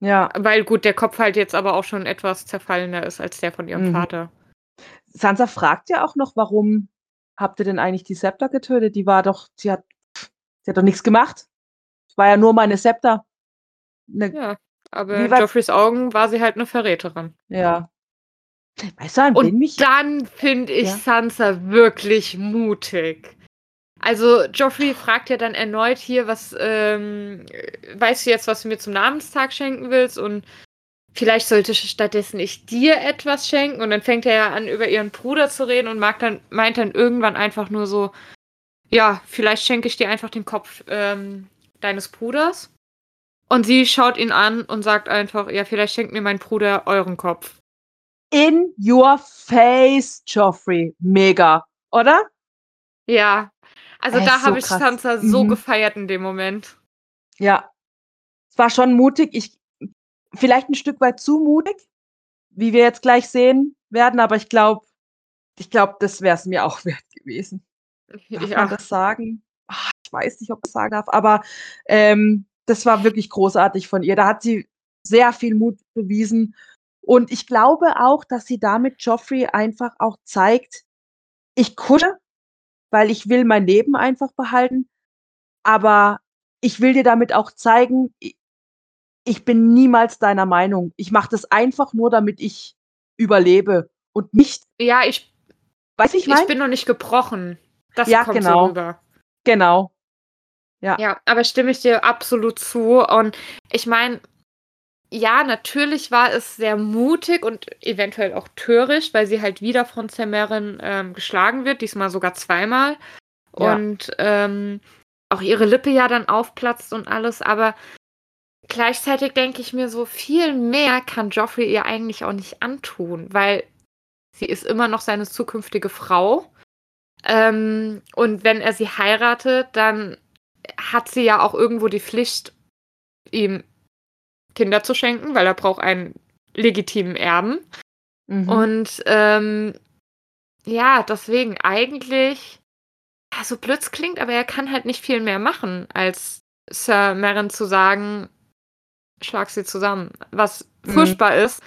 Ja. Weil gut, der Kopf halt jetzt aber auch schon etwas zerfallener ist als der von ihrem Vater. Sansa fragt ja auch noch, warum habt ihr denn eigentlich die Septa getötet? Sie hat doch nichts gemacht. Es war ja nur meine Septa. Ja, aber in Joffreys Augen war sie halt eine Verräterin. Ja. Weißt du, dann finde ich Sansa wirklich mutig. Also Joffrey fragt ja dann erneut hier, was weißt du jetzt, was du mir zum Namenstag schenken willst? Und vielleicht sollte stattdessen ich dir etwas schenken. Und dann fängt er ja an, über ihren Bruder zu reden und meint dann irgendwann einfach nur so, ja, vielleicht schenke ich dir einfach den Kopf deines Bruders. Und sie schaut ihn an und sagt einfach, ja, vielleicht schenkt mir mein Bruder euren Kopf. In your face, Joffrey. Mega, oder? Ja. Also da habe ich Sansa so gefeiert in dem Moment. Ja, es war schon mutig. Vielleicht ein Stück weit zu mutig, wie wir jetzt gleich sehen werden. Aber ich glaube, das wäre es mir auch wert gewesen. Darf man das sagen? Ach, ich weiß nicht, ob ich das sagen darf. Aber das war wirklich großartig von ihr. Da hat sie sehr viel Mut bewiesen. Und ich glaube auch, dass sie damit Joffrey einfach auch zeigt, ich kusche, weil ich will mein Leben einfach behalten, aber ich will dir damit auch zeigen, ich bin niemals deiner Meinung. Ich mache das einfach nur, damit ich überlebe und nicht... Ja, ich bin noch nicht gebrochen. Das kommt so rüber. Genau. Ja, aber stimme ich dir absolut zu. Und ich meine, ja, natürlich war es sehr mutig und eventuell auch töricht, weil sie halt wieder von Ser Meryn geschlagen wird, diesmal sogar zweimal. Ja. Und auch ihre Lippe ja dann aufplatzt und alles. Aber gleichzeitig denke ich mir so, viel mehr kann Joffrey ihr eigentlich auch nicht antun, weil sie ist immer noch seine zukünftige Frau. Und wenn er sie heiratet, dann hat sie ja auch irgendwo die Pflicht, ihm Kinder zu schenken, weil er braucht einen legitimen Erben. Mhm. Und deswegen eigentlich, so blöd es klingt, aber er kann halt nicht viel mehr machen, als Ser Meryn zu sagen, schlag sie zusammen, was furchtbar ist.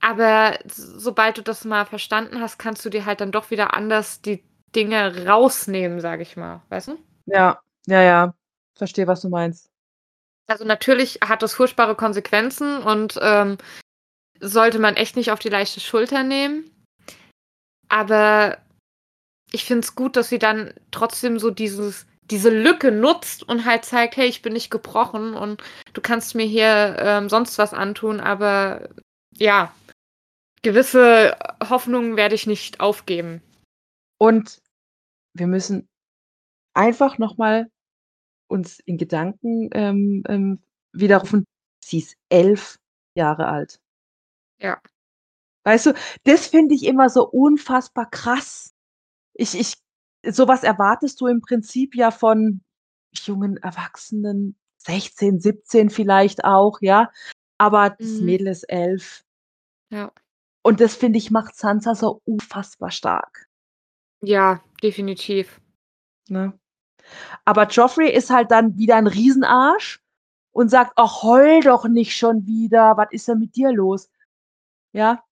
Aber sobald du das mal verstanden hast, kannst du dir halt dann doch wieder anders die Dinge rausnehmen, sage ich mal. Weißt du? Ja. Verstehe, was du meinst. Also natürlich hat das furchtbare Konsequenzen und sollte man echt nicht auf die leichte Schulter nehmen. Aber ich finde es gut, dass sie dann trotzdem so diese Lücke nutzt und halt zeigt, hey, ich bin nicht gebrochen und du kannst mir hier sonst was antun, aber ja, gewisse Hoffnungen werde ich nicht aufgeben. Und wir müssen einfach nochmal uns in Gedanken widerrufen, sie ist 11 Jahre alt. Ja. Weißt du, das finde ich immer so unfassbar krass. Sowas erwartest du im Prinzip ja von jungen Erwachsenen, 16, 17 vielleicht auch, ja. Aber das Mädel ist 11. Ja. Und das, finde ich, macht Sansa so unfassbar stark. Ja, definitiv. Ne? Aber Joffrey ist halt dann wieder ein Riesenarsch und sagt, ach, heul doch nicht schon wieder, was ist denn mit dir los? Ja,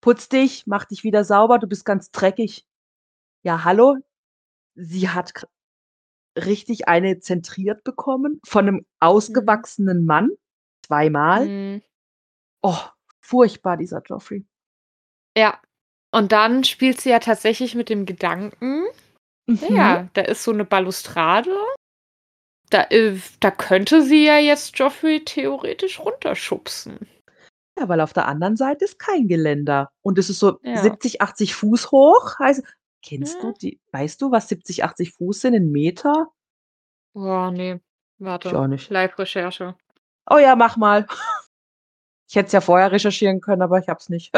putz dich, mach dich wieder sauber, du bist ganz dreckig. Ja, hallo? Sie hat richtig eine zentriert bekommen von einem ausgewachsenen Mann, zweimal. Mhm. Oh, furchtbar, dieser Joffrey. Ja, und dann spielt sie ja tatsächlich mit dem Gedanken... Ja, da ist so eine Balustrade. Da könnte sie ja jetzt Joffrey theoretisch runterschubsen. Ja, weil auf der anderen Seite ist kein Geländer. Und es ist so 70, 80 Fuß hoch. Also, weißt du, was 70, 80 Fuß sind in Meter? Boah, nee. Warte. Ich auch nicht. Live-Recherche. Oh ja, mach mal. Ich hätte es ja vorher recherchieren können, aber ich hab's nicht.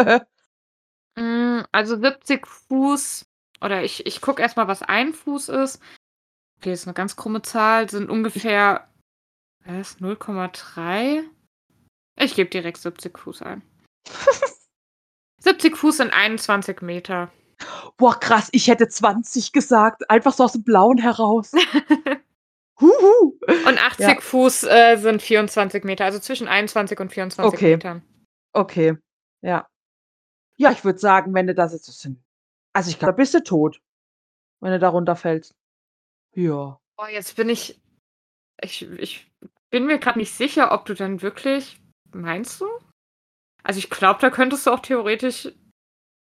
Also 70 Fuß. Oder ich gucke erstmal, was ein Fuß ist. Okay, das ist eine ganz krumme Zahl. Sind ungefähr 0,3. Ich gebe direkt 70 Fuß ein. 70 Fuß sind 21 Meter. Boah, krass, ich hätte 20 gesagt. Einfach so aus dem Blauen heraus. Huhu. Und 80 Fuß sind 24 Meter, also zwischen 21 und 24 Metern. Okay, ja. Ja, ich würde sagen, wenn du das jetzt sind. Also ich glaube, da bist du tot, wenn du da runterfällst. Ja. Boah, jetzt bin ich... Ich bin mir gerade nicht sicher, ob du dann wirklich... Meinst du? Also ich glaube, da könntest du auch theoretisch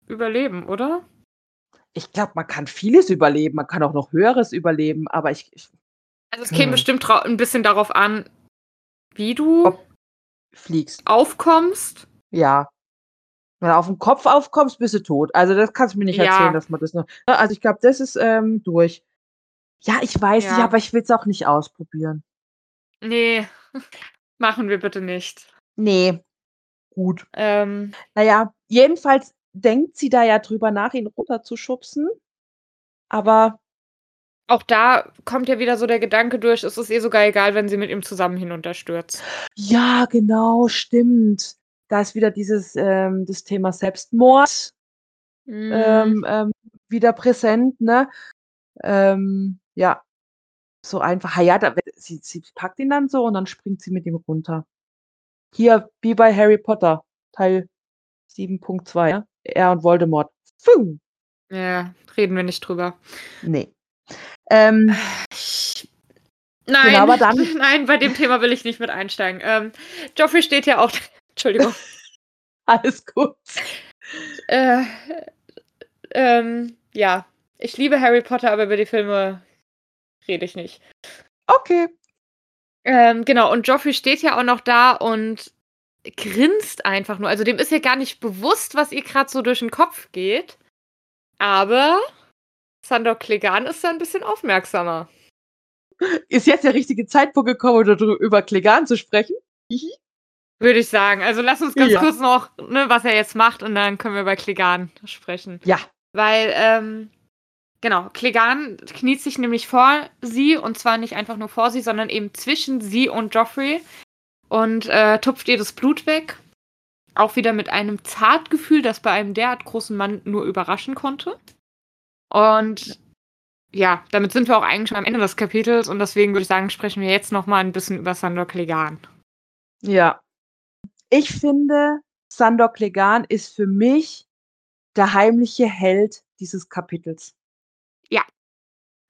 überleben, oder? Ich glaube, man kann vieles überleben. Man kann auch noch Höheres überleben, aber also es käme bestimmt ein bisschen darauf an, wie du fliegst. Aufkommst. Ja. Wenn du auf den Kopf aufkommst, bist du tot. Also das kannst du mir nicht erzählen, dass man das noch... Also ich glaube, das ist durch. Ja, ich weiß nicht, aber ich will es auch nicht ausprobieren. Nee, machen wir bitte nicht. Nee. Gut. Naja, jedenfalls denkt sie da ja drüber nach, ihn runterzuschubsen. Aber auch da kommt ja wieder so der Gedanke durch, es ist ihr sogar egal, wenn sie mit ihm zusammen hinunterstürzt. Ja, genau, stimmt. Da ist wieder dieses das Thema Selbstmord wieder präsent, ne? Ja, so einfach. Ja, da, sie packt ihn dann so und dann springt sie mit ihm runter. Hier, wie bei Harry Potter, Teil 7.2, ja? Er und Voldemort. Pfuh. Ja, reden wir nicht drüber. Nee. Nein, genau, aber dann nein, bei dem Thema will ich nicht mit einsteigen. Joffrey steht ja auch... Entschuldigung. Alles gut. Ja, ich liebe Harry Potter, aber über die Filme rede ich nicht. Okay. Genau, und Joffrey steht ja auch noch da und grinst einfach nur. Also dem ist ja gar nicht bewusst, was ihr gerade so durch den Kopf geht. Aber Sandor Clegane ist da ein bisschen aufmerksamer. Ist jetzt der richtige Zeitpunkt gekommen, über Clegane zu sprechen? Würde ich sagen. Also lass uns ganz kurz noch, ne, was er jetzt macht, und dann können wir über Clegane sprechen. Ja. Weil, genau, Clegane kniet sich nämlich vor sie, und zwar nicht einfach nur vor sie, sondern eben zwischen sie und Joffrey, und tupft ihr das Blut weg. Auch wieder mit einem Zartgefühl, das bei einem derart großen Mann nur überraschen konnte. Und ja, damit sind wir auch eigentlich schon am Ende des Kapitels, und deswegen würde ich sagen, sprechen wir jetzt nochmal ein bisschen über Sandor Clegane. Ja. Ich finde, Sandor Clegane ist für mich der heimliche Held dieses Kapitels. Ja,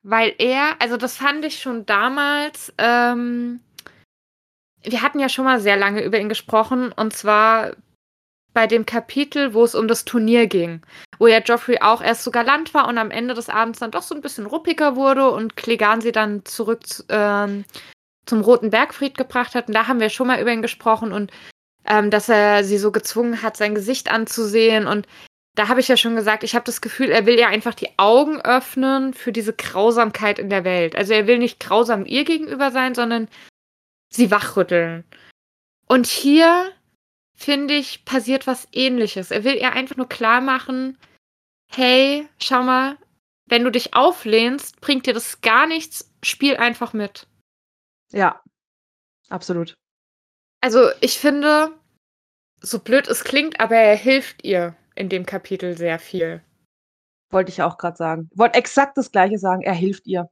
weil also das fand ich schon damals, wir hatten ja schon mal sehr lange über ihn gesprochen, und zwar bei dem Kapitel, wo es um das Turnier ging, wo ja Joffrey auch erst so galant war und am Ende des Abends dann doch so ein bisschen ruppiger wurde und Clegane sie dann zurück zum Roten Bergfried gebracht hat. Und da haben wir schon mal über ihn gesprochen und dass er sie so gezwungen hat, sein Gesicht anzusehen, und da habe ich ja schon gesagt, ich habe das Gefühl, er will ja einfach die Augen öffnen für diese Grausamkeit in der Welt. Also er will nicht grausam ihr gegenüber sein, sondern sie wachrütteln. Und hier, finde ich, passiert was Ähnliches. Er will ihr einfach nur klar machen, hey, schau mal, wenn du dich auflehnst, bringt dir das gar nichts, spiel einfach mit. Ja, absolut. Also ich finde, so blöd es klingt, aber er hilft ihr in dem Kapitel sehr viel. Wollte ich auch gerade sagen. Wollte exakt das Gleiche sagen. Er hilft ihr.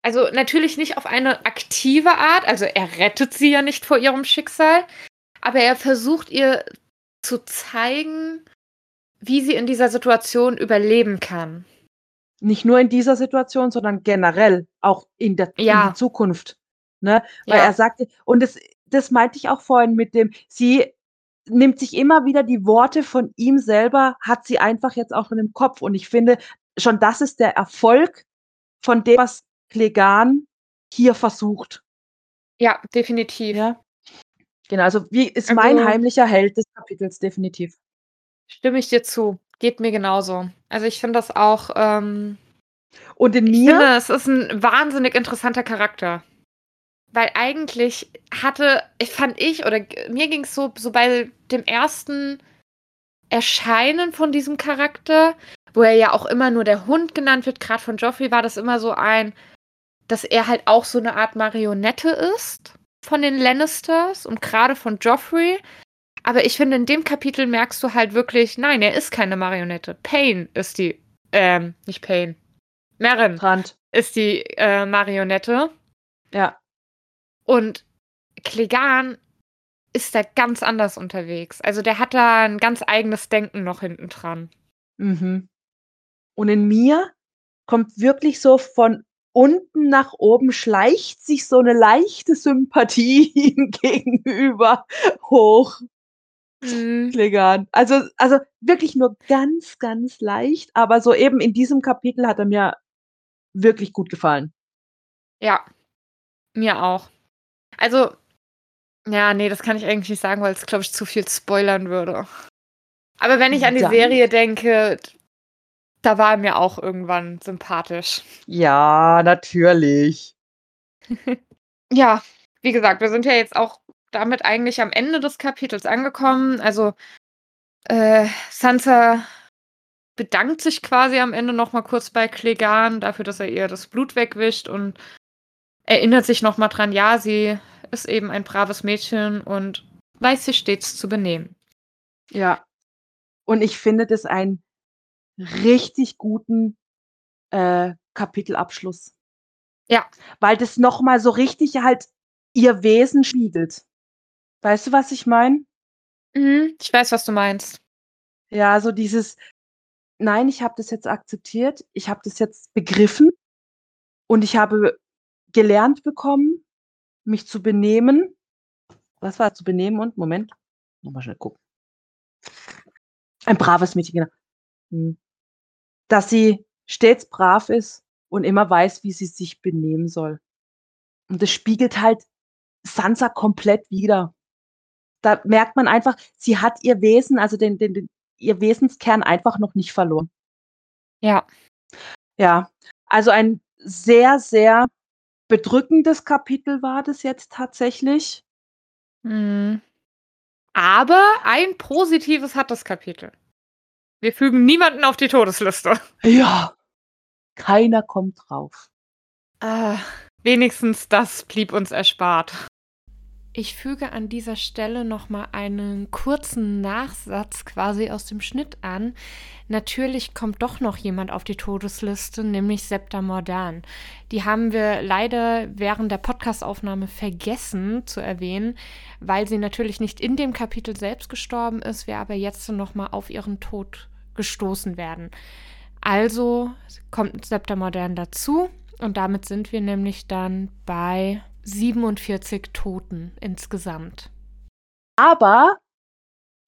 Also natürlich nicht auf eine aktive Art. Also er rettet sie ja nicht vor ihrem Schicksal. Aber er versucht ihr zu zeigen, wie sie in dieser Situation überleben kann. Nicht nur in dieser Situation, sondern generell auch in der Zukunft. Ne? Weil er sagte, und das meinte ich auch vorhin mit dem, sie nimmt sich immer wieder die Worte von ihm selber, hat sie einfach jetzt auch in dem Kopf. Und ich finde, schon das ist der Erfolg von dem, was Clegane hier versucht. Ja, definitiv. Ja. Genau, also ist mein heimlicher Held des Kapitels, definitiv. Stimme ich dir zu. Geht mir genauso. Also ich finde das auch... Und in mir... Ich finde, es ist ein wahnsinnig interessanter Charakter. Weil eigentlich mir ging es so bei dem ersten Erscheinen von diesem Charakter, wo er ja auch immer nur der Hund genannt wird, gerade von Joffrey war das immer so dass er halt auch so eine Art Marionette ist von den Lannisters und gerade von Joffrey, Aber ich finde, in dem Kapitel merkst du halt wirklich, nein, er ist keine Marionette. Payne ist die, nicht Payne. Meryn Trant ist die Marionette. Ja. Und Clegane ist da ganz anders unterwegs. Also der hat da ein ganz eigenes Denken noch hinten dran. Mhm. Und in mir kommt wirklich so von unten nach oben, schleicht sich so eine leichte Sympathie ihm gegenüber hoch. Clegane. Also wirklich nur ganz, ganz leicht, aber so eben in diesem Kapitel hat er mir wirklich gut gefallen. Ja, mir auch. Also, ja, nee, das kann ich eigentlich nicht sagen, weil es, glaube ich, zu viel spoilern würde. Aber wenn ich an die Serie denke, da war er mir auch irgendwann sympathisch. Ja, natürlich. Ja, wie gesagt, wir sind ja jetzt auch damit eigentlich am Ende des Kapitels angekommen. Also Sansa bedankt sich quasi am Ende nochmal kurz bei Clegane dafür, dass er ihr das Blut wegwischt und erinnert sich nochmal dran, ja, sie ist eben ein braves Mädchen und weiß sich stets zu benehmen. Ja, und ich finde das einen richtig guten Kapitelabschluss. Ja. Weil das nochmal so richtig halt ihr Wesen spiegelt. Weißt du, was ich meine? Mhm, ich weiß, was du meinst. Ja, so dieses, nein, ich habe das jetzt akzeptiert, ich habe das jetzt begriffen und ich habe gelernt bekommen, mich zu benehmen. Was war zu benehmen und? Moment, nochmal schnell gucken. Ein braves Mädchen, genau. Hm. Dass sie stets brav ist und immer weiß, wie sie sich benehmen soll. Und das spiegelt halt Sansa komplett wider. Da merkt man einfach, sie hat ihr Wesen, also ihr Wesenskern einfach noch nicht verloren. Ja. Ja, also ein sehr, sehr bedrückendes Kapitel war das jetzt tatsächlich. Mhm. Aber ein Positives hat das Kapitel. Wir fügen niemanden auf die Todesliste. Ja, keiner kommt drauf. Wenigstens das blieb uns erspart. Ich füge an dieser Stelle nochmal einen kurzen Nachsatz quasi aus dem Schnitt an. Natürlich kommt doch noch jemand auf die Todesliste, nämlich Septa Mordane. Die haben wir leider während der Podcastaufnahme vergessen zu erwähnen, weil sie natürlich nicht in dem Kapitel selbst gestorben ist, wir aber jetzt nochmal auf ihren Tod gestoßen werden. Also kommt Septa Mordane dazu und damit sind wir nämlich dann bei 47 Toten insgesamt. Aber,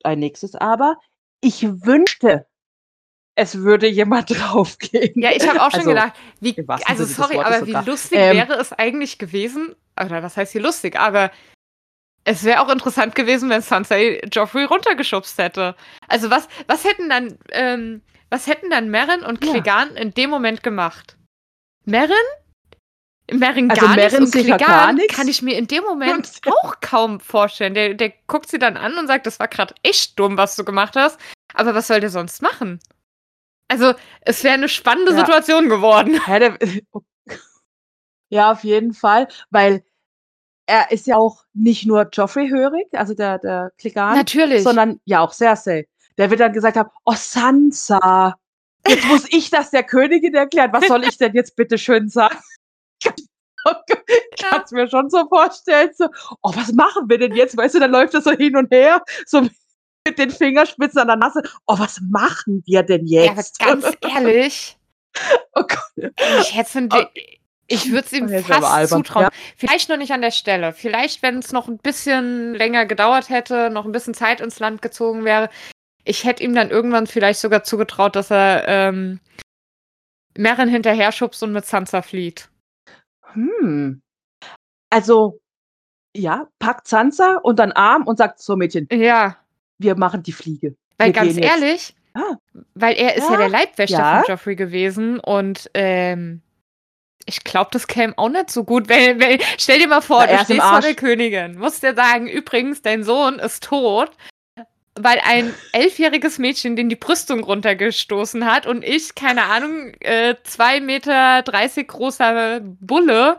ein nächstes Aber, ich wünschte, es würde jemand draufgehen. Ja, ich habe auch schon gedacht, wie lustig wäre es eigentlich gewesen, oder was heißt hier lustig, aber es wäre auch interessant gewesen, wenn Sansa Joffrey runtergeschubst hätte. Also was hätten dann Meryn und Clegane in dem Moment gemacht? Meryn kann ich mir in dem Moment auch kaum vorstellen. Der guckt sie dann an und sagt, das war gerade echt dumm, was du gemacht hast. Aber was soll der sonst machen? Also, es wäre eine spannende Situation geworden. Ja, auf jeden Fall. Weil er ist ja auch nicht nur Joffrey-hörig, also der Clegane. Natürlich. Sondern ja auch Cersei. Der wird dann gesagt haben, oh Sansa, jetzt muss ich das der Königin erklären. Was soll ich denn jetzt bitte schön sagen? Ich kann es mir schon so vorstellen, so, oh, was machen wir denn jetzt? Weißt du, dann läuft das so hin und her, so mit den Fingerspitzen an der Nase. Oh, was machen wir denn jetzt? Ja, aber ganz ehrlich, oh Gott. Ich würde es ihm fast zutrauen. Ja. Vielleicht noch nicht an der Stelle. Vielleicht, wenn es noch ein bisschen länger gedauert hätte, noch ein bisschen Zeit ins Land gezogen wäre. Ich hätte ihm dann irgendwann vielleicht sogar zugetraut, dass er Meryn hinterher schubst und mit Sansa flieht. Also, ja, packt Sansa unter den Arm und sagt, so Mädchen, ja, wir machen die Fliege. Weil ganz ehrlich, weil er ist ja der Leibwächter von Joffrey gewesen und ich glaube, das käme auch nicht so gut. Stell dir mal vor, du stehst vor der Königin, musst dir sagen, übrigens, dein Sohn ist tot, weil ein 11-jähriges Mädchen den die Brüstung runtergestoßen hat und ich, keine Ahnung, 2,30 Meter großer Bulle,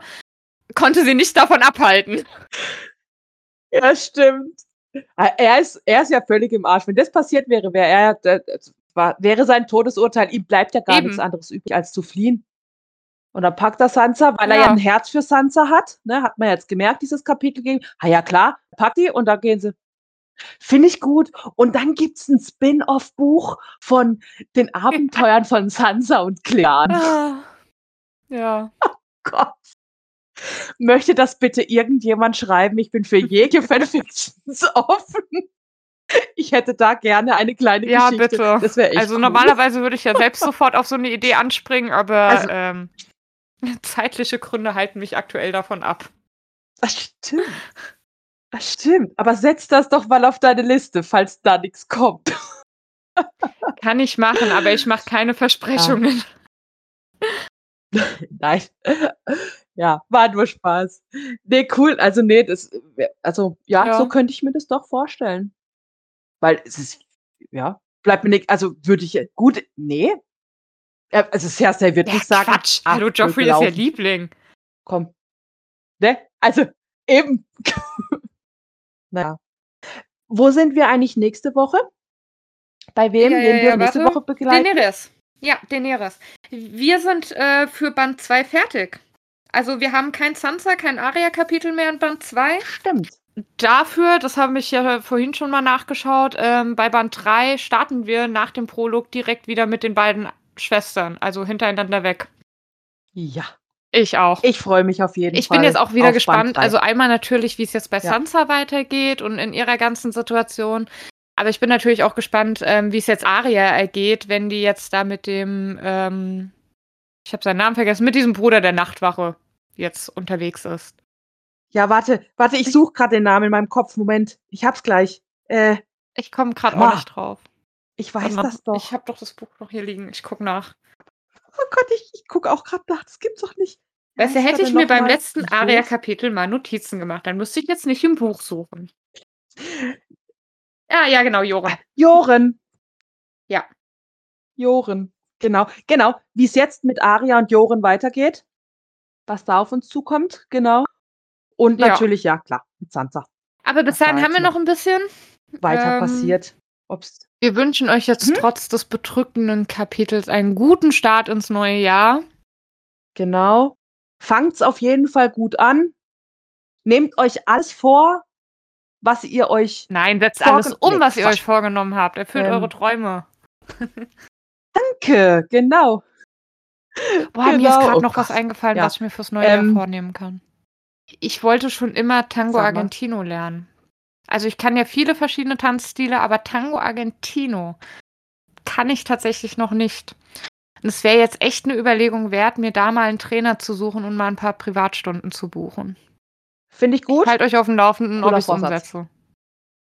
konnte sie nicht davon abhalten. Ja, stimmt. Er ist ja völlig im Arsch. Wenn das passiert wäre, wäre sein Todesurteil, ihm bleibt ja gar nichts anderes übrig, als zu fliehen. Und dann packt er Sansa, weil er ja ein Herz für Sansa hat. Ne, hat man jetzt gemerkt, dieses Kapitel gegen. Ah ja, klar, packt die und dann gehen sie. Finde ich gut. Und dann gibt es ein Spin-off-Buch von den Abenteuern von Sansa und Clegane. Ah, ja. Oh Gott. Möchte das bitte irgendjemand schreiben? Ich bin für jegliche Fanfictions offen. Ich hätte da gerne eine kleine Geschichte. Ja, bitte. Das wäre echt cool. Normalerweise würde ich ja selbst sofort auf so eine Idee anspringen, aber zeitliche Gründe halten mich aktuell davon ab. Das stimmt. Aber setz das doch mal auf deine Liste, falls da nichts kommt. Kann ich machen, aber ich mache keine Versprechungen. Ja. Nein. Ja, war nur Spaß. Nee, cool. Also, nee, so könnte ich mir das doch vorstellen. Weil es ist, bleibt mir nicht, also würde ich, gut, nee. Also Cersei wird nicht sagen. Quatsch. Hallo, Joffrey ist ja Liebling. Komm. Ne? Also, eben. Naja. Wo sind wir eigentlich nächste Woche? Bei wem werden wir nächste Woche begleiten? Daenerys. Ja, Daenerys. Wir sind für Band 2 fertig. Also wir haben kein Sansa, kein Aria-Kapitel mehr in Band 2. Stimmt. Dafür, das habe ich ja vorhin schon mal nachgeschaut, bei Band 3 starten wir nach dem Prolog direkt wieder mit den beiden Schwestern, also hintereinander weg. Ja. Ich auch. Ich freue mich auf jeden Fall. Ich bin jetzt auch wieder gespannt, also einmal natürlich, wie es jetzt bei Sansa weitergeht und in ihrer ganzen Situation, aber ich bin natürlich auch gespannt, wie es jetzt Aria ergeht, wenn die jetzt da mit dem, ich habe seinen Namen vergessen, mit diesem Bruder der Nachtwache jetzt unterwegs ist. Ja, warte, ich suche gerade den Namen in meinem Kopf. Moment, ich hab's gleich. Ich komme gerade auch nicht drauf. Ich weiß das doch. Ich habe doch das Buch noch hier liegen. Ich guck nach. Oh Gott, ich gucke auch gerade nach. Das gibt's doch nicht. Weißt du, hätte ich mir beim letzten Aria-Kapitel mal Notizen gemacht, dann müsste ich jetzt nicht im Buch suchen. Ah, ja, genau, Joren. Ja. Joren. Genau. Wie es jetzt mit Aria und Joren weitergeht. Was da auf uns zukommt, genau. Und natürlich, klar, mit Sansa. Aber bis dahin haben wir noch ein bisschen weiter passiert. Wir wünschen euch jetzt trotz des bedrückenden Kapitels einen guten Start ins neue Jahr. Genau. Fangt's auf jeden Fall gut an. Nehmt euch alles vor, was ihr euch... Nein, setzt alles um, was ihr euch vorgenommen habt. Erfüllt eure Träume. Danke, genau. Boah, mir ist gerade noch was eingefallen, was ich mir fürs neue Jahr vornehmen kann. Ich wollte schon immer Tango Argentino lernen. Also ich kann ja viele verschiedene Tanzstile, aber Tango Argentino kann ich tatsächlich noch nicht. Und es wäre jetzt echt eine Überlegung wert, mir da mal einen Trainer zu suchen und mal ein paar Privatstunden zu buchen. Finde ich gut. Ich halte euch auf dem Laufenden, ob ich es umsetze.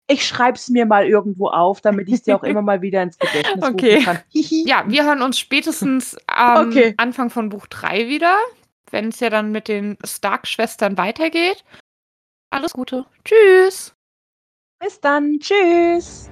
Ich schreibe es mir mal irgendwo auf, damit ich es dir auch immer mal wieder ins Gedächtnis rufen kann. Ja, wir hören uns spätestens am Anfang von Buch 3 wieder. Wenn es ja dann mit den Stark-Schwestern weitergeht. Alles Gute. Tschüss. Bis dann. Tschüss.